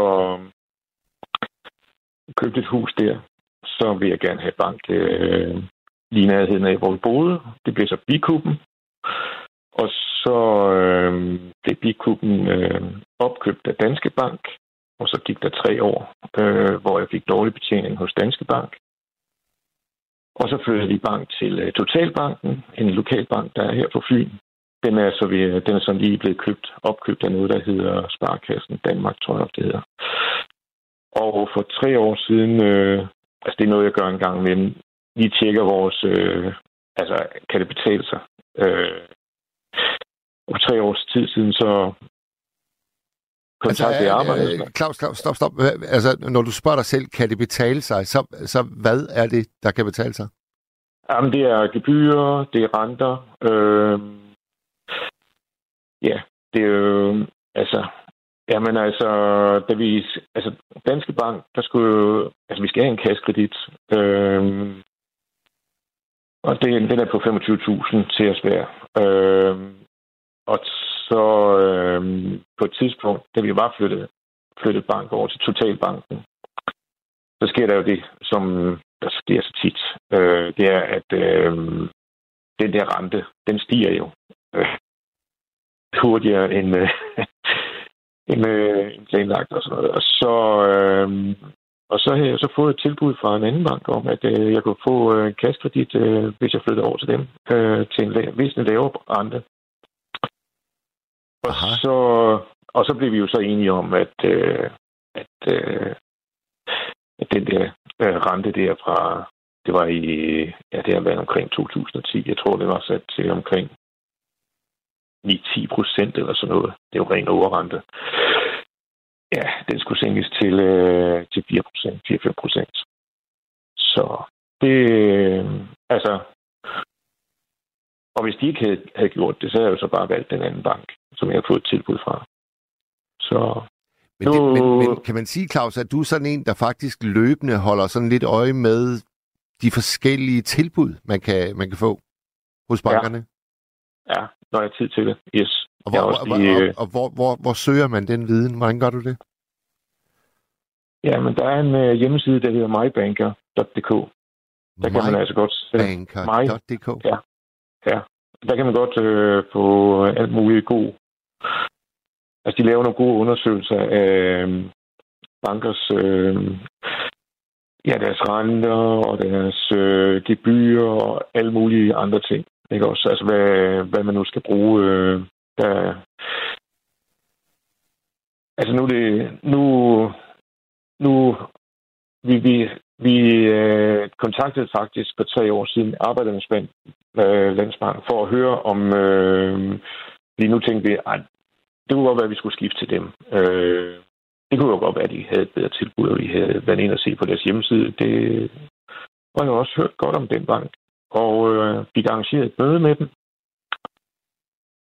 købte et hus der. Så vil jeg gerne have bank... Øh, lige nærheden af, hvor vi boede. Det blev så Bikuben. Og så øh, blev Bikuben øh, opkøbt af Danske Bank. Og så gik der tre år, øh, hvor jeg fik dårlig betjening hos Danske Bank. Og så flyttede vi bank til øh, Totalbanken, en lokalbank, der er her på Fyn. Den er så ved, den er sådan lige blevet købt, opkøbt af noget, der hedder Sparkassen Danmark, tror jeg, det hedder. Og for tre år siden, øh, altså det er noget, jeg gør en gang imellem, vi tjekker vores, øh, altså kan det betale sig. Øh, og tre års tid siden, så kontaktede jeg altså, øh, øh, Claus, Claus, stop, stop. Altså, når du spørger dig selv, kan det betale sig, så, så hvad er det, der kan betale sig? Jamen, det er gebyrer, det er renter. Øh, ja, det er jo, altså... Jamen altså, da vi, altså, Danske Bank, der skulle altså, vi skal have en kassekredit. Øh, og den, den er på femogtyve tusind til at være. Øh, og så øh, på et tidspunkt, da vi var flyttet, flyttet bank over til Totalbanken, så sker der jo det, som der sker så tit. Øh, det er, at øh, den der rente, den stiger jo øh, hurtigere end... Øh, en øh, planlagt og sådan noget. Og så, øh, og så havde jeg så fået et tilbud fra en anden bank om, at øh, jeg kunne få øh, en kassekredit, øh, hvis jeg flyttede over til dem, øh, til en vis en lavere rente. Og så, og så blev vi jo så enige om, at, øh, at, øh, at den der øh, rente der fra, det var i, ja, det har været omkring to tusind og ti, jeg tror det var sat til omkring ni til ti procent eller sådan noget. Det er jo ren overrente. Ja, den skulle sænkes til, øh, til fire procent, fire til fem procent. Så det... Øh, altså... Og hvis de ikke havde, havde gjort det, så havde jeg jo så bare valgt den anden bank, som jeg har fået et tilbud fra. Så... Men, det, nu, men, men kan man sige, Claus, at du er sådan en, der faktisk løbende holder sådan lidt øje med de forskellige tilbud, man kan, man kan få hos bankerne? Ja, ja. Når jeg har tid til det, yes. Og, hvor, også hvor, lige, og, og hvor, hvor, hvor søger man den viden? Hvordan gør du det? Ja, men der er en uh, hjemmeside, der hedder my banker punktum d k. Der my kan man altså godt... Uh, mybanker punktum d k? Ja, ja. Der kan man godt uh, få alt muligt god... Altså, de laver nogle gode undersøgelser af um, bankers... Uh, ja, deres renter og deres uh, gebyrer og alle mulige andre ting. Ikke også? Altså, hvad, hvad man nu skal bruge. Øh, der... Altså, nu det... Nu... nu vi vi, vi øh, kontaktede faktisk for tre år siden Arbejdernes øh, Landsbank for at høre om... Øh, lige nu tænkte vi, ej, det kunne godt være, at vi skulle skifte til dem. Øh, det kunne jo godt være, at de havde et bedre tilbud, og vi havde været inde og se på deres hjemmeside. Det var jo også hørt godt om den bank. Og øh, fik arrangeret et møde med dem.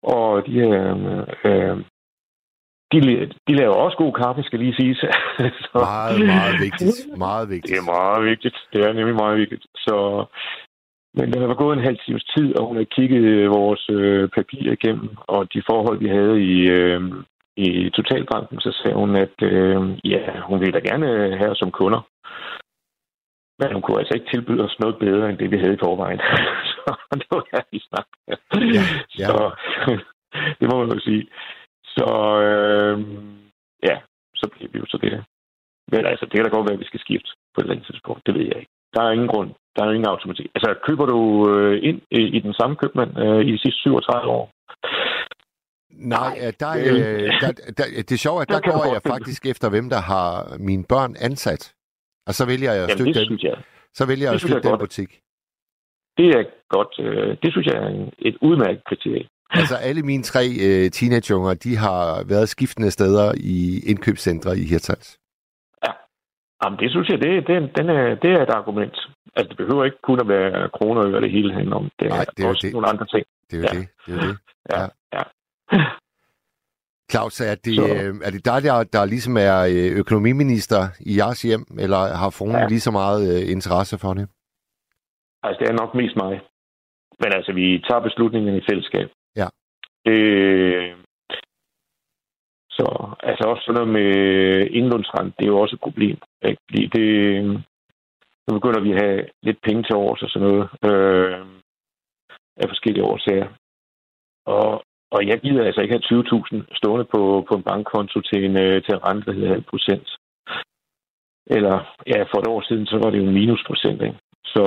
Og de, øh, øh, de, de laver også god kaffe, skal lige sige. Så. Meget, meget vigtigt. Meget vigtigt. Det er meget vigtigt. Det er nemlig meget vigtigt. Så, men der var gået en halv times tid, og hun havde kigget vores øh, papirer igennem, og de forhold, vi havde i, øh, i Totalbanken, så sagde hun, at øh, ja, hun ville da gerne have os som kunder. Men hun kunne altså ikke tilbyde os noget bedre, end det vi havde i forvejen. Så det var her, vi snakkede. Ja, ja. Så, Det må man jo sige. Så øh, ja, så bliver vi jo så det. Men altså, det kan da godt være, at vi skal skifte på et eller andet tidspunkt. Det ved jeg ikke. Der er ingen grund. Der er ingen automatik. Altså, køber du ind i den samme købmand i de sidste syvogtredive år? Nej, der, øh, der, der, det er sjovt, at der går jeg faktisk efter, hvem der har mine børn ansat. Og så vælger jeg at støtte dem. Jamen, det synes jeg. Så vælger jeg at støtte den butik. Det er godt. Det synes jeg er et udmærket kriterie. Altså, alle mine tre øh, teenageunger, de har været skiftende steder i indkøbscentre i Hirtshals. Ja, jamen, det synes jeg, det, det, den er, det er et argument. Altså, det behøver ikke kun at være kroner og øre, det hele handler om. Det er, nej, det er også det. Nogle andre ting. Det er jo ja. det. det, er det. Ja, ja. ja. Claus, er det, øh, er det dig, der, der ligesom er økonomiminister i jeres hjem, eller har Fronen ja. lige så meget øh, interesse for det? Altså, det er nok mest mig. Men altså, vi tager beslutningerne i fællesskab. Ja. Øh, så altså også sådan noget med indlånsrente, det er jo også et problem. Ikke? Fordi det, nu begynder vi at have lidt penge til års og sådan noget øh, af forskellige årsager. Og, og jeg gider altså ikke have tyve tusind stående på, på en bankkonto til en, til en rente, der hedder halv procent. Eller ja, for et år siden, så var det jo en minusprocent. Ikke? Så,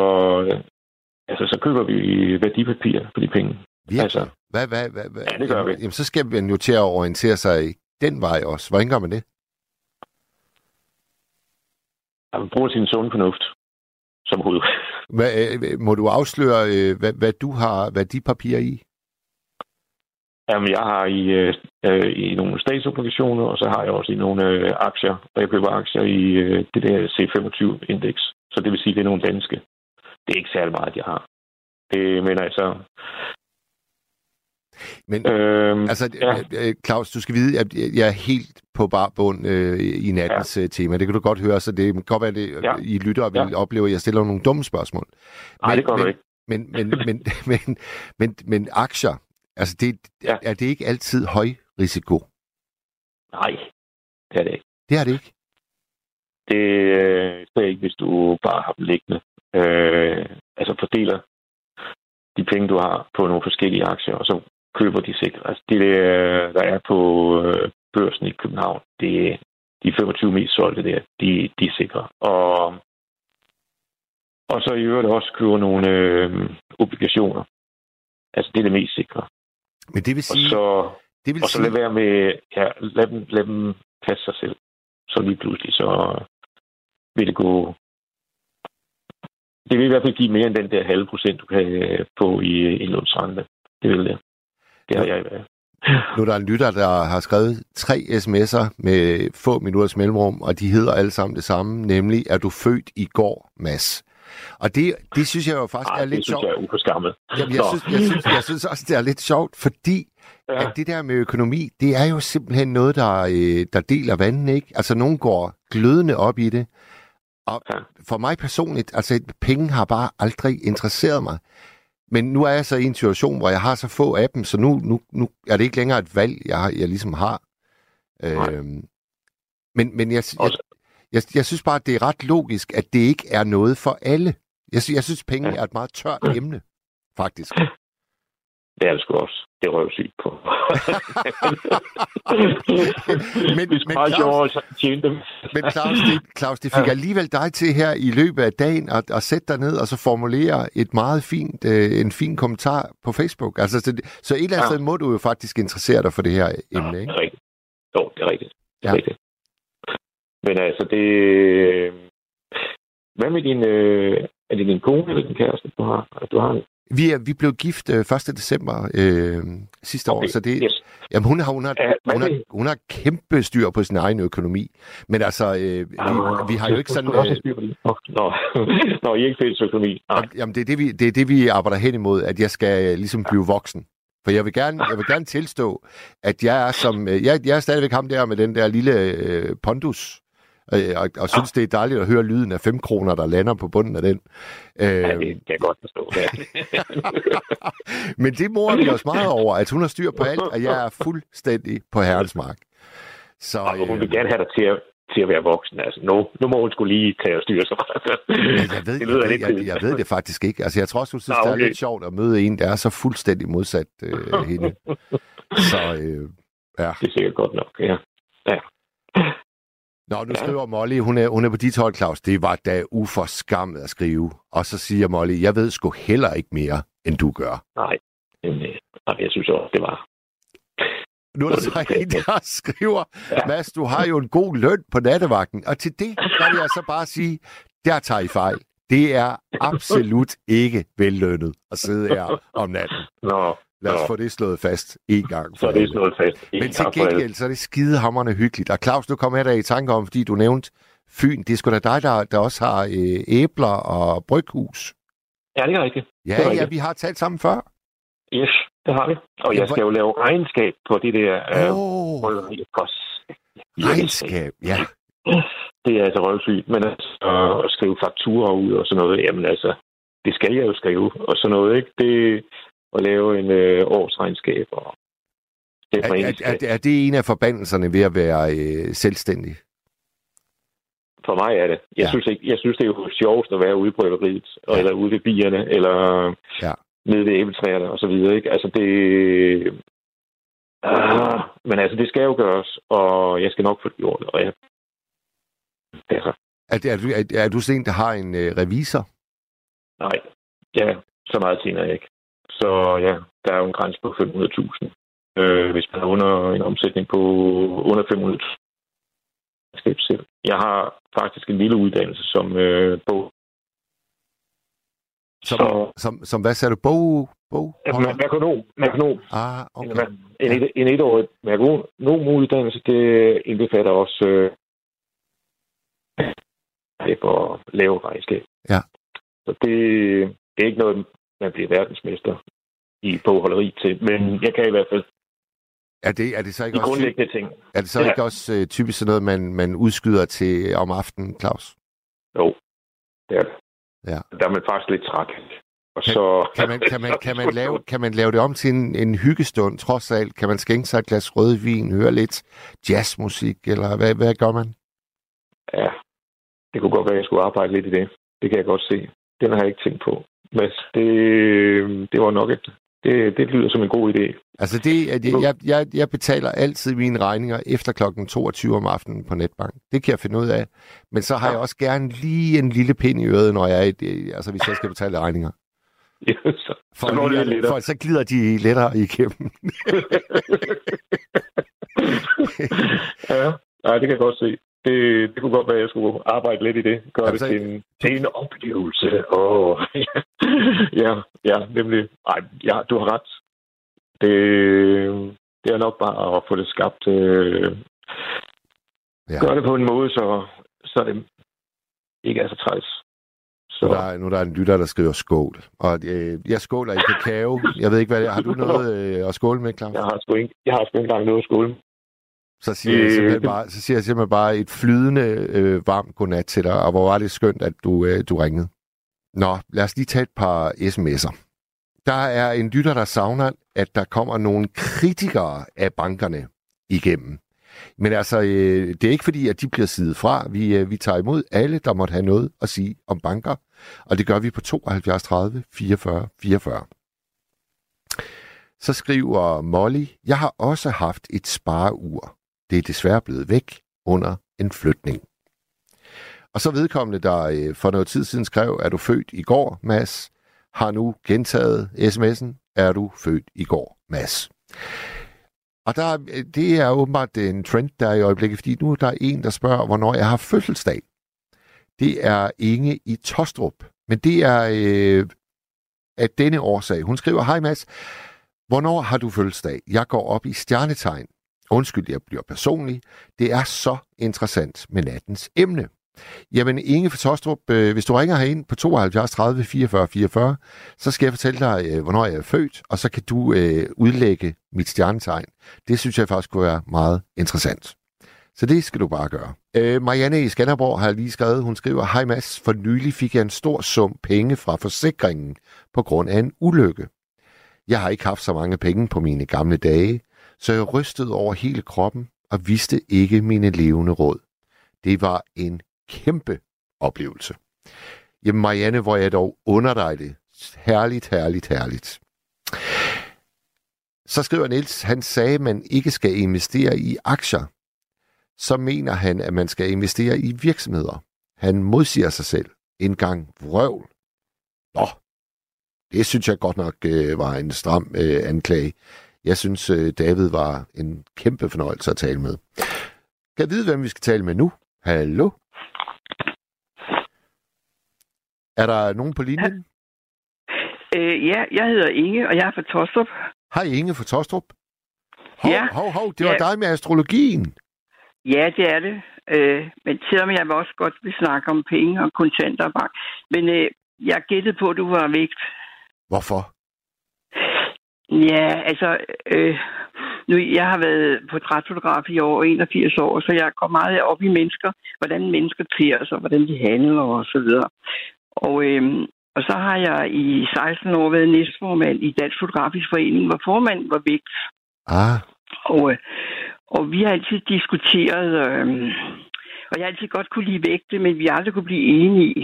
altså, så køber vi værdipapirer for de penge. Virkelig? Altså, hvad, hvad, hvad, hvad? Ja, det gør vi. Jamen, så skal man jo til at orientere sig den vej også. Hvordan gør man det? Ja, man bruger sin sunde fornuft som hoved. Hvad, må du afsløre, hvad, hvad du har værdipapirer i? Jamen, jeg har i, øh, i nogle statsobligationer, og så har jeg også i nogle øh, aktier. Og jeg køber aktier i øh, det der C femogtyve indeks. Så det vil sige, det er nogle danske. Det er ikke særlig meget, jeg har. Det mener jeg så... Men øhm, altså, ja. Claus, du skal vide, at jeg er helt på bar bund øh, i nattens ja. tema. Det kan du godt høre, så det kan godt være, at ja. I lytter og vil ja. opleve, at jeg stiller nogle dumme spørgsmål. Nej, det går men, ikke. Men, men, men, men, men, men, men aktier, altså det, ja. er det ikke altid høj risiko? Nej, det er det ikke. Det er det ikke? Det er ikke, hvis du bare har dem liggende. Øh, altså fordeler de penge, du har på nogle forskellige aktier, og så køber de sikkert. Altså det, der er på børsen i København, det de femogtyve mest solgte der, de, de er sikre. Og, og så i øvrigt også køber nogle øh, obligationer. Altså det er det mest sikre. Men det vil sige... Og så, det vil og så sige... lad være med... Ja, lad dem, lad dem passe sig selv. Så lige pludselig, så vil det gå... Det vil i hvert fald give mere end den der halve procent, du kan få i indlånsrente. Det vil det. Det har jeg i hvert fald. Nu er der en lytter, der har skrevet tre sms'er med få minutters mellemrum, og de hedder alle sammen det samme, nemlig, er du født i går, Mads? Og det, det synes jeg jo faktisk Ej, er lidt sjovt. det synes sjovt. jeg er uforskammet. Jamen, jeg, synes, jeg, synes, jeg synes også, det er lidt sjovt, fordi ja. at det der med økonomi, det er jo simpelthen noget, der, øh, der deler vandene, ikke? Altså, nogen går glødende op i det. Og ja. for mig personligt, altså penge har bare aldrig interesseret mig. Men nu er jeg så i en situation, hvor jeg har så få af dem, så nu, nu, nu er det ikke længere et valg, jeg, har, jeg ligesom har. Øhm, men men jeg, jeg, jeg, jeg synes bare, at det er ret logisk, at det ikke er noget for alle. Jeg, jeg synes, penge ja. er et meget tørt ja. emne, faktisk. Det er det sgu også. Det er røvsygt på. men, men, Claus, men Claus, det, Claus, det fik ja. alligevel dig til her i løbet af dagen at, at sætte dig ned og så formulere et meget fint, øh, en fin kommentar på Facebook. Altså, så, så et eller andet ja. sted må du jo faktisk interessere dig for det her emne, ja, ikke? Det er rigtigt. Jo, det er rigtigt. Det er ja. rigtigt. Men altså, det... Hvad med din... Øh... Er det din kone eller din kæreste, du har? Du har Vi er, vi blev gift første december øh, sidste okay. år, så det... Yes. Jamen, hun har, hun, har, uh, hun, har, hun har kæmpe styr på sin egen økonomi, men altså, øh, uh, vi, vi har jo ikke sådan... Øh, Nå, Nå I er ikke fælles økonomi. Nej. Jamen, det er det, vi, det er det, vi arbejder hen imod, at jeg skal ligesom blive voksen. For jeg vil gerne, jeg vil gerne tilstå, at jeg er som... Jeg, jeg er stadigvæk ham der med den der lille øh, Pondus. Og, og, og synes, det er dejligt at høre lyden af fem kroner, der lander på bunden af den. Øh... Ja, det kan jeg godt forstå. Ja. Men det morer vi os meget over, at hun har styr på alt, og jeg er fuldstændig på herrens mark. Så, og hun øh... vil gerne have dig til at til at være voksen. Altså, nu, nu må hun skulle lige tage og styre sig. Jeg ved det, jeg ved, jeg, jeg ved det faktisk ikke. Altså, jeg tror også, du synes, Nå, okay. det er lidt sjovt at møde en, der er så fuldstændig modsat øh, hende. Så, øh, ja. Det er sikkert godt nok, ja. Ja. Nå, nu ja. skriver Molly, hun er, hun er på dit hold, Claus. Det var da uforskammet at skrive. Og så siger Molly, jeg ved sgu heller ikke mere, end du gør. Nej, Nej jeg synes også, det var... Nu er der så en, der skriver, ja. Mads, du har jo en god løn på nattevagten. Og til det kan jeg så bare sige, der tager I fejl. Det er absolut ikke vellønnet at sidde her om natten. Nå, Lad os nå. få det slået fast en gang for så det er slået fast en Men til gengæld, så er det skidehammerende hyggeligt. Og Claus, nu kommer jeg da i tanke om, fordi du nævnte Fyn. Det er sgu da dig, der, der også har æbler og bryghus. Ja, det er rigtigt. Ja, det er rigtigt. Ja, vi har talt sammen før. Yes, det har vi. Og ja, jeg skal hvor... jo lave regnskab på det der... Oh. Øh, regnskab, ja. Det er altså røvsygt. Men altså, øh, at skrive fakturer ud og sådan noget, jamen altså, det skal jeg jo skrive. Og sådan noget, ikke? Det... og lave en øh, årsregnskab. Og er, er, er det en af forbandelserne ved at være øh, selvstændig? For mig er det. Jeg, ja. synes, ikke, jeg synes, det er jo sjovest at være ude på æbleriet, ja. eller ude ved bierne, eller ja. nede ved æbletræerne, og så videre. Ikke? Altså, det... Ah, men altså, det skal jo gøres, og jeg skal nok få det gjort. Og jeg... altså. Er, det, er, du, er, er du sådan en, der har en øh, revisor? Nej, ja, så meget senere jeg ikke. Så ja, der er jo en grænse på fem hundrede tusind. Øh, hvis man er under en omsætning på under fem hundrede tusind. Jeg har faktisk en lille uddannelse som øh, bog. Som, så, som, som hvad sagde du? Bog? bog? Altså, merkonom. merkonom. Ah, okay. En, en, en etårig merkonomuddannelse, det indbefatter også øh, for lave regnskab. Ja. Så det, det er ikke noget... man bliver verdensmester i bogholderi til, men jeg kan i hvert fald. Er det, er det så ikke de også grundlæggende ting? Er det så ja. ikke også uh, typisk sådan noget, man, man udskyder til om aftenen, Claus? Jo, det er det. Ja. Der er man faktisk lidt træt. Og kan, så... kan, man, kan, man, kan, man lave, kan man lave det om til en, en hyggestund, trods alt? Kan man skænke sig et glas rødvin, høre lidt jazzmusik, eller hvad, hvad gør man? Ja, det kunne godt være, at jeg skulle arbejde lidt i det. Det kan jeg godt se. Den har jeg ikke tænkt på. Mads, det, det var nok et... Det, det lyder som en god idé. Altså, det, at jeg, jeg, jeg betaler altid mine regninger efter klokken toogtyve om aftenen på Netbank. Det kan jeg finde ud af. Men så har ja. jeg også gerne lige en lille pind i øret, når jeg, altså, hvis jeg skal betale regninger. Ja, så, for, så, lige, det for så glider de lettere igennem. Ja, nej, det kan jeg godt se. Det, det kunne godt være, at jeg skulle arbejde lidt i det. Gør Jamen, det til en, til en oplevelse. Oh, ja. ja, ja, nemlig. Ej, ja, du har ret. Det, det er nok bare at få det skabt. Øh, ja. Gør det på en måde, så, så det ikke er så træls. Så. Nu, der, nu der er der en lytter, der skriver skål. Og øh, jeg skåler i kakao. Jeg ved ikke, hvad det er. Har du noget øh, at skåle med, Claus? Jeg har sgu ikke, jeg har sgu ikke engang noget at skåle med. Så siger, øh, jeg simpelthen bare, så siger jeg simpelthen bare et flydende øh, varmt godnat til dig, og hvor var det skønt, at du, øh, du ringede. Nå, lad os lige tage et par sms'er. Der er en lytter, der savner, at der kommer nogle kritikere af bankerne igennem. Men altså, øh, det er ikke fordi, at de bliver siddet fra. Vi, øh, vi tager imod alle, der måtte have noget at sige om banker, og det gør vi på tooghalvfjerds tredive fireogfyrre fireogfyrre. Så skriver Molly, jeg har også haft et spareur. Det er desværre blevet væk under en flytning. Og så vedkommende, der for noget tid siden skrev, er du født i går, Mads? Har nu gentaget sms'en, er du født i går, Mads? Og der, det er åbenbart en trend, der er i øjeblikket, fordi nu er der en, der spørger, hvornår jeg har fødselsdag. Det er Inge i Tostrup, men det er øh, af denne årsag. Hun skriver, hej Mads, hvornår har du fødselsdag? Jeg går op i stjernetegn. Undskyld, jeg bliver personlig. Det er så interessant med nattens emne. Jamen, Inge fra Tostrup, øh, hvis du ringer herind på tooghalvfjerds tredive fireogfyrre fireogfyrre, så skal jeg fortælle dig, øh, hvornår jeg er født, og så kan du øh, udlægge mit stjernetegn. Det synes jeg faktisk kunne være meget interessant. Så det skal du bare gøre. Øh, Marianne i Skanderborg har lige skrevet, hun skriver, hej Mads, for nylig fik jeg en stor sum penge fra forsikringen på grund af en ulykke. Jeg har ikke haft så mange penge på mine gamle dage, så jeg rystede over hele kroppen og vidste ikke mine levende råd. Det var en kæmpe oplevelse. Jamen Marianne, hvor jeg dog under dig det. Herligt, herligt, herligt. Så skriver Niels, han sagde, at man ikke skal investere i aktier. Så mener han, at man skal investere i virksomheder. Han modsiger sig selv. En gang vrøvl. Nå, det synes jeg godt nok øh, var en stram øh, anklage. Jeg synes, øh, David var en kæmpe fornøjelse at tale med. Kan jeg vide, hvem vi skal tale med nu? Hallo? Er der nogen på linjen? Øh, ja, jeg hedder Inge, og jeg er fra Tostrup. Hej Inge fra Tostrup. Hov, ja. hov, hov, det var ja. dig med astrologien. Ja, det er det. Øh, men selvom jeg også godt vil snakke om penge og kontanter og bank. Men øh, jeg gættede på, at du var væk. Hvorfor? Ja, altså... Øh, nu, jeg har været portrætfotograf i over enogfirs år, så jeg går meget op i mennesker. Hvordan mennesker trier sig, hvordan de handler og så videre. Og... Øh, Og så har jeg i seksten år været næstformand i Dansk Fotografisk Forening, hvor formanden var vægt. Ah. Og, og vi har altid diskuteret, øh, og jeg har altid godt kunne lide vægte, men vi aldrig kunne blive enige.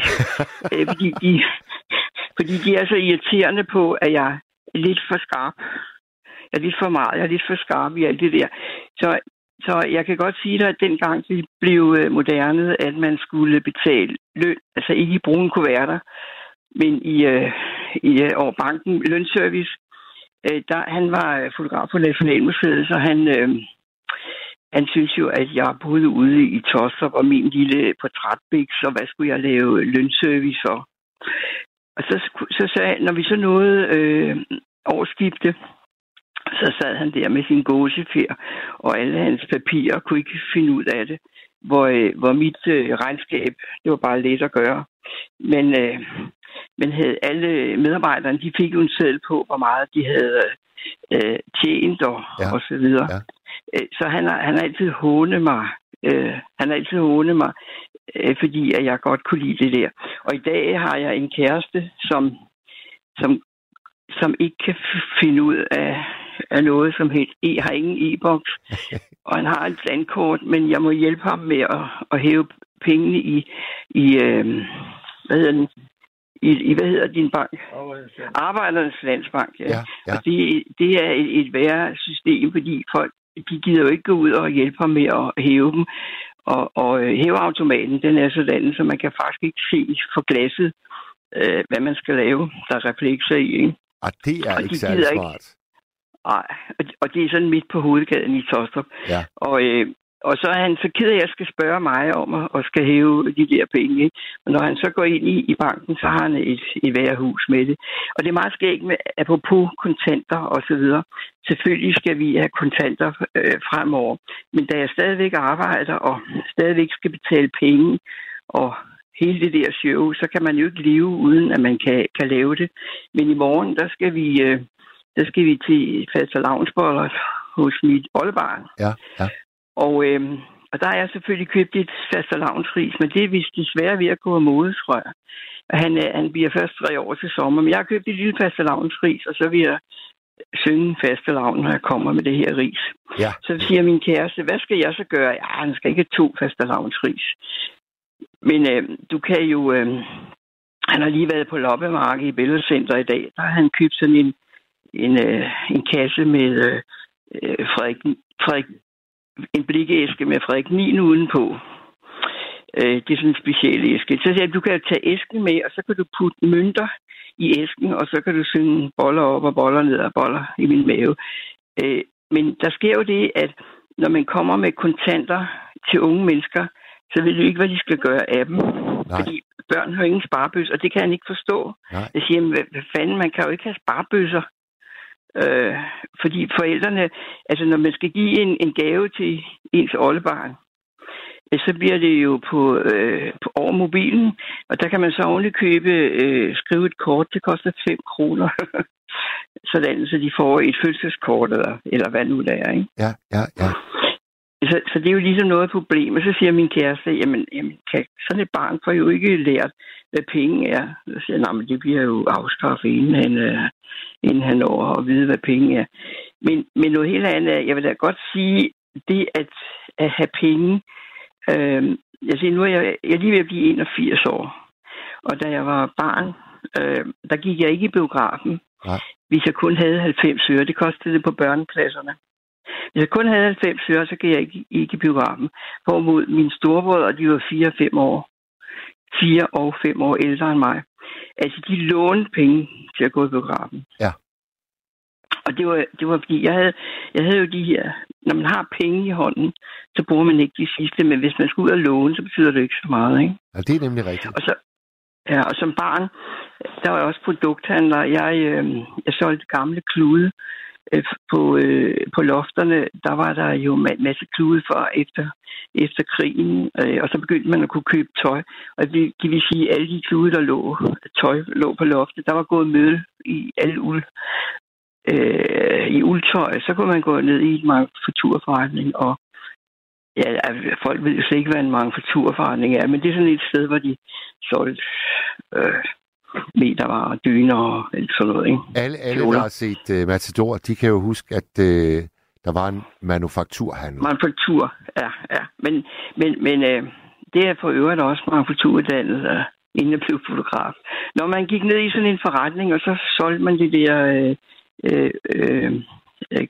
øh, fordi, de, fordi de er så irriterende på, at jeg er lidt for skarp. Jeg er lidt for meget, jeg er lidt for skarp i alt det der. Så, så jeg kan godt sige dig, at dengang vi blev moderne, at man skulle betale løn, altså ikke i brune kuverter, men i, øh, i øh, over banken, lønservice, øh, der, han var fotograf på Nationalmuseet, så han, øh, han synes jo, at jeg boede ude i Tostrup og min lille portrætbæk, så hvad skulle jeg lave lønservice for? Og så, så sagde når vi så nåede øh, årsskifte, så sad han der med sin gåsefjer, og alle hans papirer kunne ikke finde ud af det, hvor, øh, hvor mit øh, regnskab, det var bare let at gøre. Men... Øh, Men havde alle medarbejderne, de fik jo en seddel på, hvor meget de havde øh, tjent og, ja. og så videre. Ja. Så han har, han har altid hånet mig. Øh, han har altid hånet mig, øh, fordi at jeg godt kunne lide det der. Og i dag har jeg en kæreste, som, som, som ikke kan finde ud af, af noget som helt. Jeg har ingen e-boks, og han har et landkort, men jeg må hjælpe ham med at, at hæve pengene i, i øh, hvad hedder den? I, I, hvad hedder din bank? Arbejdernes Landsbank, ja. ja, ja. Og det, det er et, et værre system, fordi folk, de gider jo ikke gå ud og hjælpe ham med at hæve dem. Og, og hæveautomaten, den er sådan, så man kan faktisk ikke se for glasset, øh, hvad man skal lave, der reflekser i. Ikke? Og det er og ikke særlig smart. Nej, og, og det er sådan midt på hovedgaden i Tostrup. Ja. Og... Øh, Og så er han så ked af, at jeg skal spørge mig om at, at skal hæve de der penge. Ikke? Og når han så går ind i, i banken, så har han et, et værhus med det. Og det er meget skægt med, apropos kontanter osv. Selvfølgelig skal vi have kontanter øh, fremover. Men da jeg stadigvæk arbejder og stadigvæk skal betale penge og hele det der show, så kan man jo ikke leve uden, at man kan, kan lave det. Men i morgen, der skal vi, øh, der skal vi til fastelavnsboller hos mit oldebarn. Ja, ja. Og, øhm, og der har jeg selvfølgelig købt et fastelavnsris, men det er vist desværre ved at gå af mode, tror jeg. Han, han bliver først tre år til sommer, men jeg har købt et lille fastelavnsris, og så vil jeg synge fastelavn, når jeg kommer med det her ris. Ja. Så siger min kæreste, hvad skal jeg så gøre? Ja, han skal ikke have to fastelavnsris. Men øhm, du kan jo... Øhm, han har lige været på loppemarkedet i Bællecenter i dag. Der har han købt sådan en, en, øh, en kasse med øh, Frederik... Frederik en blikæske med Frederik niende udenpå. Øh, det er sådan en speciel æske. Så siger, du kan tage æsken med, og så kan du putte mønter i æsken, og så kan du synge boller op og boller ned og boller i min mave. Øh, men der sker jo det, at når man kommer med kontanter til unge mennesker, så ved du ikke, hvad de skal gøre af dem. Nej. Fordi børn har ingen sparebøsser, og det kan han ikke forstå. Nej. Jeg siger, hvad, hvad fanden, man kan jo ikke have sparebøsser. Øh, fordi forældrene, altså når man skal give en, en gave til ens oldebarn, så bliver det jo på, øh, på over mobilen, og der kan man så ordentligt købe, øh, skrive et kort, det koster fem kroner, sådan, så de får et fødselskort, eller, eller hvad nu der er, ikke? Ja, ja, ja. Så, så det er jo ligesom noget af problemet. Så siger min kæreste, jamen, jamen kan, sådan et barn får jo ikke lært, hvad penge er. Så siger jeg, nej, men det bliver jo afskaffet, inden han, øh, inden han når at vide, hvad penge er. Men, men noget helt andet er, jeg vil da godt sige, det at, at have penge, øh, Jeg siger, nu er jeg, jeg er lige ved at blive enogfirs år. Og da jeg var barn, øh, der gik jeg ikke i biografen. Nej. Hvis jeg kun havde halvfems øre. Det kostede det på børnepladserne. Hvis jeg kun havde halvfems øre, så gik jeg ikke, ikke i biografen. Hvorimod min storebror, og de var fire og fem år. fire og fem år ældre end mig. Altså, de lånte penge til at gå i biografen. Ja. Og det var, det var fordi, jeg havde, jeg havde jo de her... Når man har penge i hånden, så bruger man ikke de sidste. Men hvis man skal ud og låne, så betyder det ikke så meget, ikke? Ja, det er nemlig rigtigt. Og så, ja, og som barn, der var jeg også produkthandler. Jeg, øh, jeg solgte gamle klude øh, på, øh, på lofterne. Der var der jo en masse klude for efter, efter krigen. Øh, og så begyndte man at kunne købe tøj. Og det, det vil sige, alle de klude, der lå, tøj lå på loftet, der var gået møde i alle uld. Øh, i uldtøj, så kunne man gå ned i en manufakturforretning, og ja, folk ved jo slet ikke, hvad en manufakturforretning er, men det er sådan et sted, hvor de solgte øh, metervarer, dyner og alt sådan noget, ikke? Alle, alle der har set uh, Matador, de kan jo huske, at uh, der var en manufakturhandel. Manufaktur, ja, ja. Men, men, men uh, det er for øvrigt også manufakturuddannet, uh, inden jeg blev fotograf. Når man gik ned i sådan en forretning, og så solgte man det der... Uh, Øh, øh,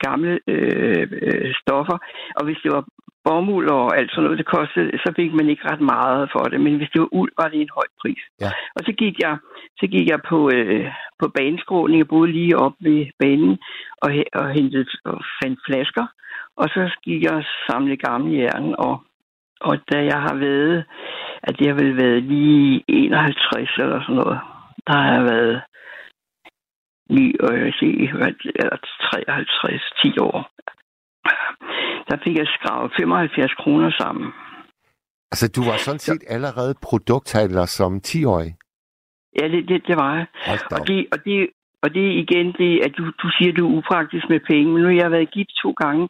gamle øh, øh, stoffer, og hvis det var bomuld og alt sådan noget, det kostede, så fik man ikke ret meget for det, men hvis det var uld, var det en høj pris. Ja. Og så gik jeg, så gik jeg på, øh, på baneskråning, og boede lige op ved banen, og, og hentede og fandt flasker, og så gik jeg og samlede gamle jern, og, og da jeg har været, at det har vel været lige enoghalvtreds eller sådan noget, der har jeg været treoghalvtreds, ti år. Der fik jeg skravet femoghalvfjerds kroner sammen. Altså, du var sådan set allerede produkthandler som ti-årig? Ja, det, det, det var jeg. Og det, og, det, og det er igen det, at du, du siger, at du er upraktisk med penge, men nu har jeg været gift to gange,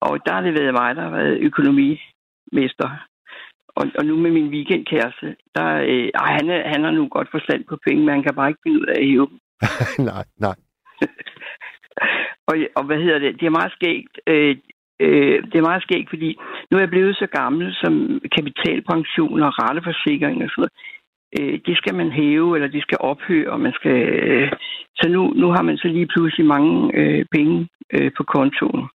og der har det været mig, der har været økonomimester. Og, og nu med min weekendkæreste, der, øh, han, er, han har nu godt forstand på penge, men han kan bare ikke finde ud af at åbne. nej, nej. og, og hvad hedder det? Det er meget skægt. Øh, øh, det er meget skægt, fordi nu er jeg blevet så gammel, som kapitalpension og rateforsikring og sådan noget. Øh, det skal man hæve, eller det skal ophøre, og man skal... Øh, så nu, nu har man så lige pludselig mange øh, penge øh, på kontoen.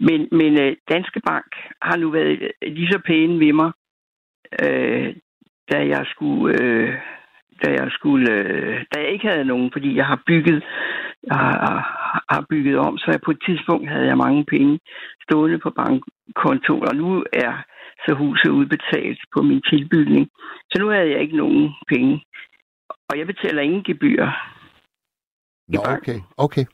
Men, men øh, Danske Bank har nu været lige så pæne ved mig, øh, da jeg skulle... Øh, da jeg skulle, da jeg ikke havde nogen, fordi jeg har bygget, jeg har, har bygget om, så jeg på et tidspunkt havde jeg mange penge stående på bankkontoen, og nu er så huset udbetalt på min tilbygning. Så nu havde jeg ikke nogen penge, og jeg betaler ingen gebyr. Nå, okay, okay.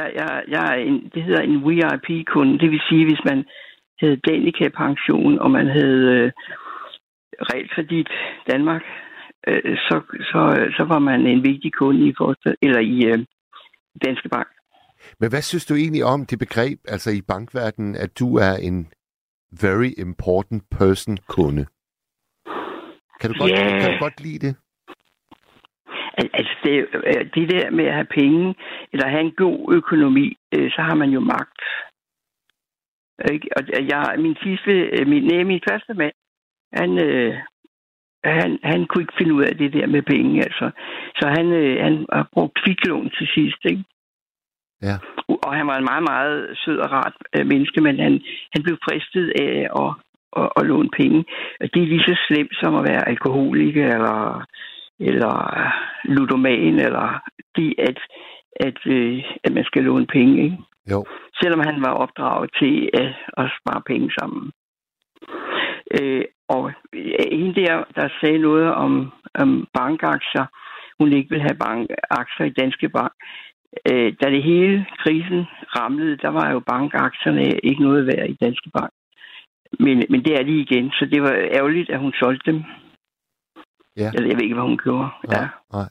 Jeg, jeg, jeg er en, det hedder en V I P-kunde, det vil sige, hvis man havde Danica-pension, og man havde øh, Realkredit Danmark, Så, så, så var man en vigtig kunde i, eller i øh, Danske Bank. Men hvad synes du egentlig om det begreb, altså i bankverdenen, at du er en very important person kunde? Kan du godt, yeah. kan du godt lide det? Altså det, det der med at have penge, eller have en god økonomi, øh, så har man jo magt. Ikke? Og jeg, min sidste, min, nej, min første mand, han... Øh, Han, han kunne ikke finde ud af det der med penge, altså. Så han, øh, han har brugt kviklån til sidst, ikke? Ja. Og han var en meget, meget sød og rart øh, menneske, men han, han blev fristet af at, at, at låne penge. Og det er lige så slemt som at være alkoholiker, eller, eller ludoman, eller det, at, at, øh, at man skal låne penge, ikke? Jo. Selvom han var opdraget til at, at spare penge sammen. Øh, og en der, der sagde noget om, om bankaktier, hun ikke ville have bankaktier i Danske Bank. Øh, da det hele krisen ramlede, der var jo bankaktierne ikke noget værd i Danske Bank. Men, men det er de igen, så det var ærgerligt, at hun solgte dem. Ja. Jeg ved ikke, hvad hun gjorde. Nej, ja. nej.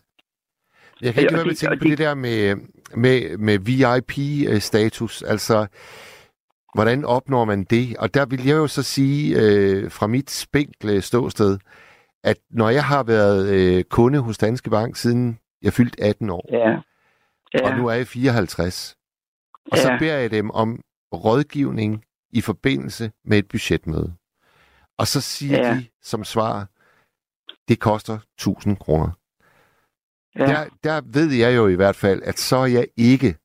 Jeg kan ikke høre, hvad jeg tænker på det der med, med, med V I P-status, altså... Hvordan opnår man det? Og der vil jeg jo så sige øh, fra mit spinkle ståsted, at når jeg har været øh, kunde hos Danske Bank siden jeg fyldte atten år, ja. Ja. Og nu er jeg fireoghalvtreds, og ja. så beder jeg dem om rådgivning i forbindelse med et budgetmøde. Og så siger ja. de som svar, det koster tusind kroner. Ja. Der, der ved jeg jo i hvert fald, at så er jeg ikke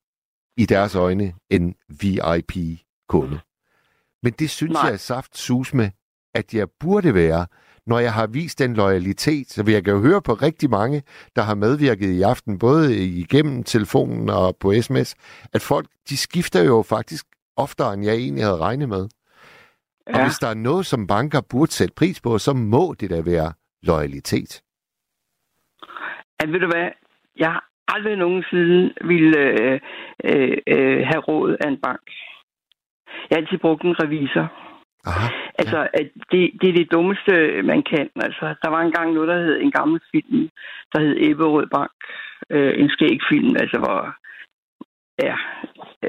i deres øjne en V I P-kunde. Men det synes Nej. jeg er saft sus med, at jeg burde være, når jeg har vist den loyalitet. Så jeg kan jo høre på rigtig mange, der har medvirket i aften, både igennem telefonen og på sms, at folk, de skifter jo faktisk oftere, end jeg egentlig havde regnet med. Ja. Og hvis der er noget, som banker burde sætte pris på, så må det da være loyalitet. Altså, ved du hvad? Jeg har aldrig nogensinde ville øh, øh, øh, have råd af en bank. Jeg har altid brugt en revisor. Aha, altså, ja. at det, det er det dummeste, man kan. Altså, der var engang noget, der hed en gammel film, der hed Ebberød Bank. Øh, en skæg film, altså, hvor, ja,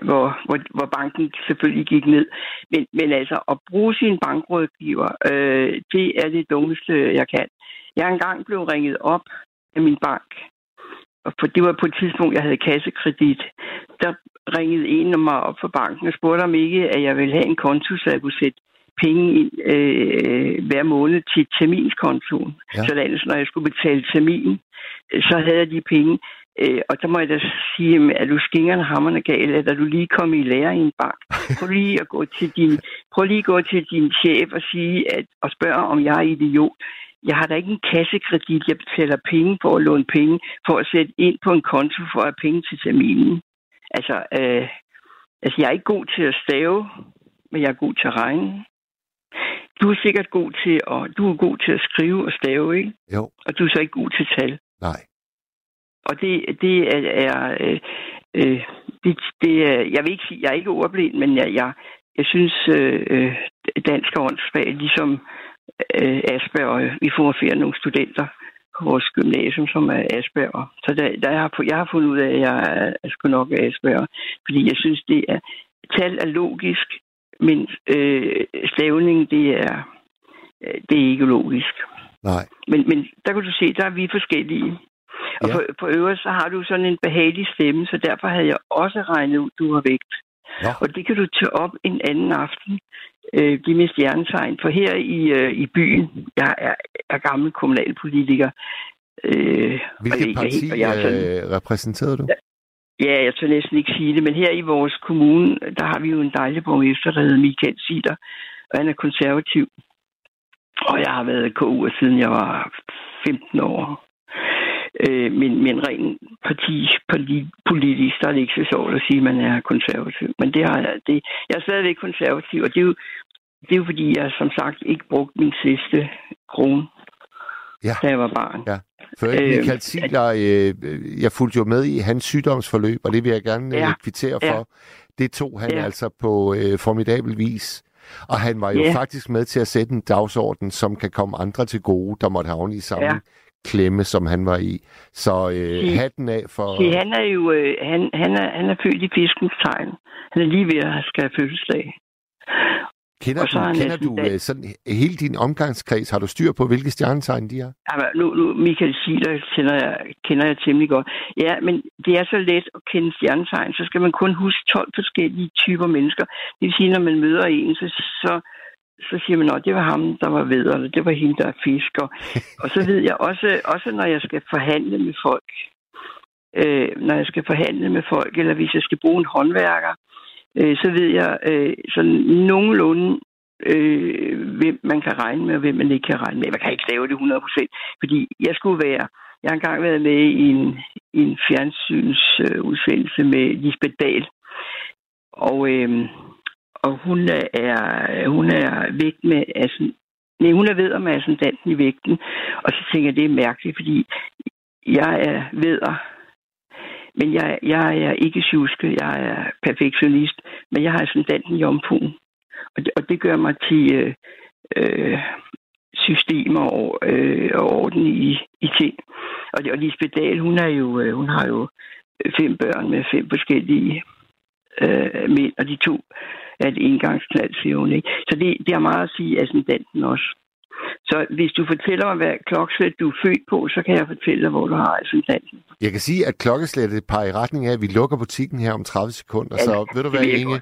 hvor, hvor, hvor banken selvfølgelig gik ned. Men, men altså, at bruge sin bankrådgiver, øh, det er det dummeste, jeg kan. Jeg engang blev ringet op af min bank. Og for det var på et tidspunkt, jeg havde kassekredit. Der ringede en af mig op fra banken og spurgte om ikke, at jeg ville have en konto, så jeg kunne sætte penge ind øh, hver måned til terminskontoen. Ja. Sådan, så når jeg skulle betale termin, så havde jeg de penge. Øh, og så må jeg da sige, er du skingerne hammerne gal, eller er du lige kommet i lære i en bank? Prøv lige at gå til din, prøv lige at gå til din chef og sige at, og spørge, om jeg er idiot. Jeg har da ikke en kassekredit, jeg betaler penge for at låne penge, for at sætte ind på en konto for at have penge til terminen. Altså, øh, altså, jeg er ikke god til at stave, men jeg er god til at regne. Du er sikkert god til at, du er god til at skrive og stave, ikke? Jo. Og du er så ikke god til tal. Nej. Og det, det er, er øh, øh, det, det er, jeg vil ikke sige, jeg er ikke ordblind, men jeg, jeg, jeg synes, øh, dansk åndsfag, ligesom Asperger. Vi forefører nogle studenter på vores gymnasium, som er Asperger. Så der, der har, jeg har fundet ud af, at jeg er sgu nok Asperger. Fordi jeg synes, det er tal er logisk, men øh, stavning, det er, det er ikke logisk. Nej. Men, men der kan du se, der er vi forskellige. Og ja. på, på øvrigt, så har du sådan en behagelig stemme, så derfor havde jeg også regnet ud, du har vægt. Ja. Og det kan du tage op en anden aften. Øh, de med stjernetegn. For her i, øh, i byen, jeg er, er gammel kommunalpolitiker. Øh, Hvilket parti jeg, jeg sådan, øh, repræsenterede du? Ja, jeg tør næsten ikke sige det, men her i vores kommune, der har vi jo en dejlig borgmester, der hedder Michael Sitter, og han er konservativ. Og jeg har været K U'er siden jeg var femten år. Øh, men, men rent partipolitisk, der er det ikke så sjovt at sige, at man er konservativ. Men det har jeg, det, jeg er stadigvæk konservativ, og det er, jo, det er jo fordi, jeg som sagt ikke brugte min sidste krone, ja. da jeg var barn. Ja. For øh, Michael Ziegler, øh, jeg fulgte jo med i hans sygdomsforløb, og det vil jeg gerne ja, kvittere ja. for. Det tog han ja. altså på øh, formidabel vis. Og han var jo ja. faktisk med til at sætte en dagsorden, som kan komme andre til gode, der måtte havne i sammen. Ja. klemme, som han var i. Så øh, hatten af for... Se, han er jo... Øh, han, han, er, han er født i fiskens tegn. Han er lige ved at skal have fødselsdag. Kender du, kender du dag... sådan, hele din omgangskreds? Har du styr på, hvilke stjernetegn de er? Jamen, nu, nu Michael Sitter kender jeg, kender jeg temmelig godt. Ja, men det er så let at kende stjernetegn. Så skal man kun huske tolv forskellige typer mennesker. Det vil sige, når man møder en, så... så så siger man, at det var ham, der var ved, eller det var hende, der er fisker. Og så ved jeg også, også når jeg skal forhandle med folk, øh, når jeg skal forhandle med folk, eller hvis jeg skal bruge en håndværker, øh, så ved jeg øh, sådan nogenlunde, øh, hvem man kan regne med, og hvem man ikke kan regne med. Man kan ikke lave det hundrede procent, fordi jeg skulle være, jeg har engang været med i en, en fjernsynsudsendelse øh, med Lisbeth Dahl, og øh, og hun er, hun er vægt med, altså, nej, hun er vædder med ascendanten i vægten, og så tænker jeg, det er mærkeligt, fordi jeg er vædder, men jeg, jeg er ikke sjuske, jeg er perfektionist, men jeg har ascendanten i omfuen, og, og det gør mig til øh, øh, systemer og, øh, og orden i, i ting. Og, og Lisbeth Dahl, hun, er jo, hun har jo fem børn med fem forskellige øh, mænd, og de to er et engangsknald, siger hun, ikke? Så det, det har meget at sige ascendanten også. Så hvis du fortæller mig, hvad klokkeslæt du er født på, så kan jeg fortælle dig, hvor du har ascendanten. Jeg kan sige, at klokkeslættet peger i retning af, at vi lukker butikken her om tredive sekunder, ja, så ved du hvad, Inge?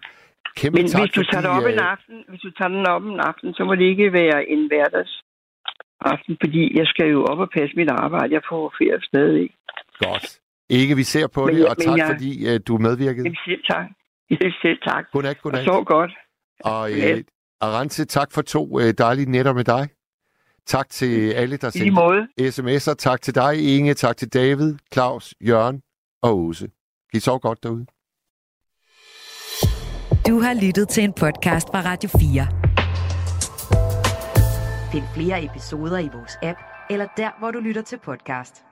Kæmpe Men tak, hvis du tager fordi, op øh... en aften, hvis du tager den op en aften, så må det ikke være en hverdags aften, fordi jeg skal jo op og passe mit arbejde. Jeg får ferie stadig. Godt. Ikke, vi ser på men, det, og tak jeg... fordi øh, du medvirkede. Jeg siger tak. Jeg siger tak. Godnat, godnat. Og så godt. Og øh, Arantze, tak for to øh, dejlige netter med dig. Tak til alle, der sendte sms'er. Tak til dig, Inge. Tak til David, Claus, Jørgen og Åse. I sov godt derude. Du har lyttet til en podcast fra Radio fire. Find flere episoder i vores app, eller der, hvor du lytter til podcast.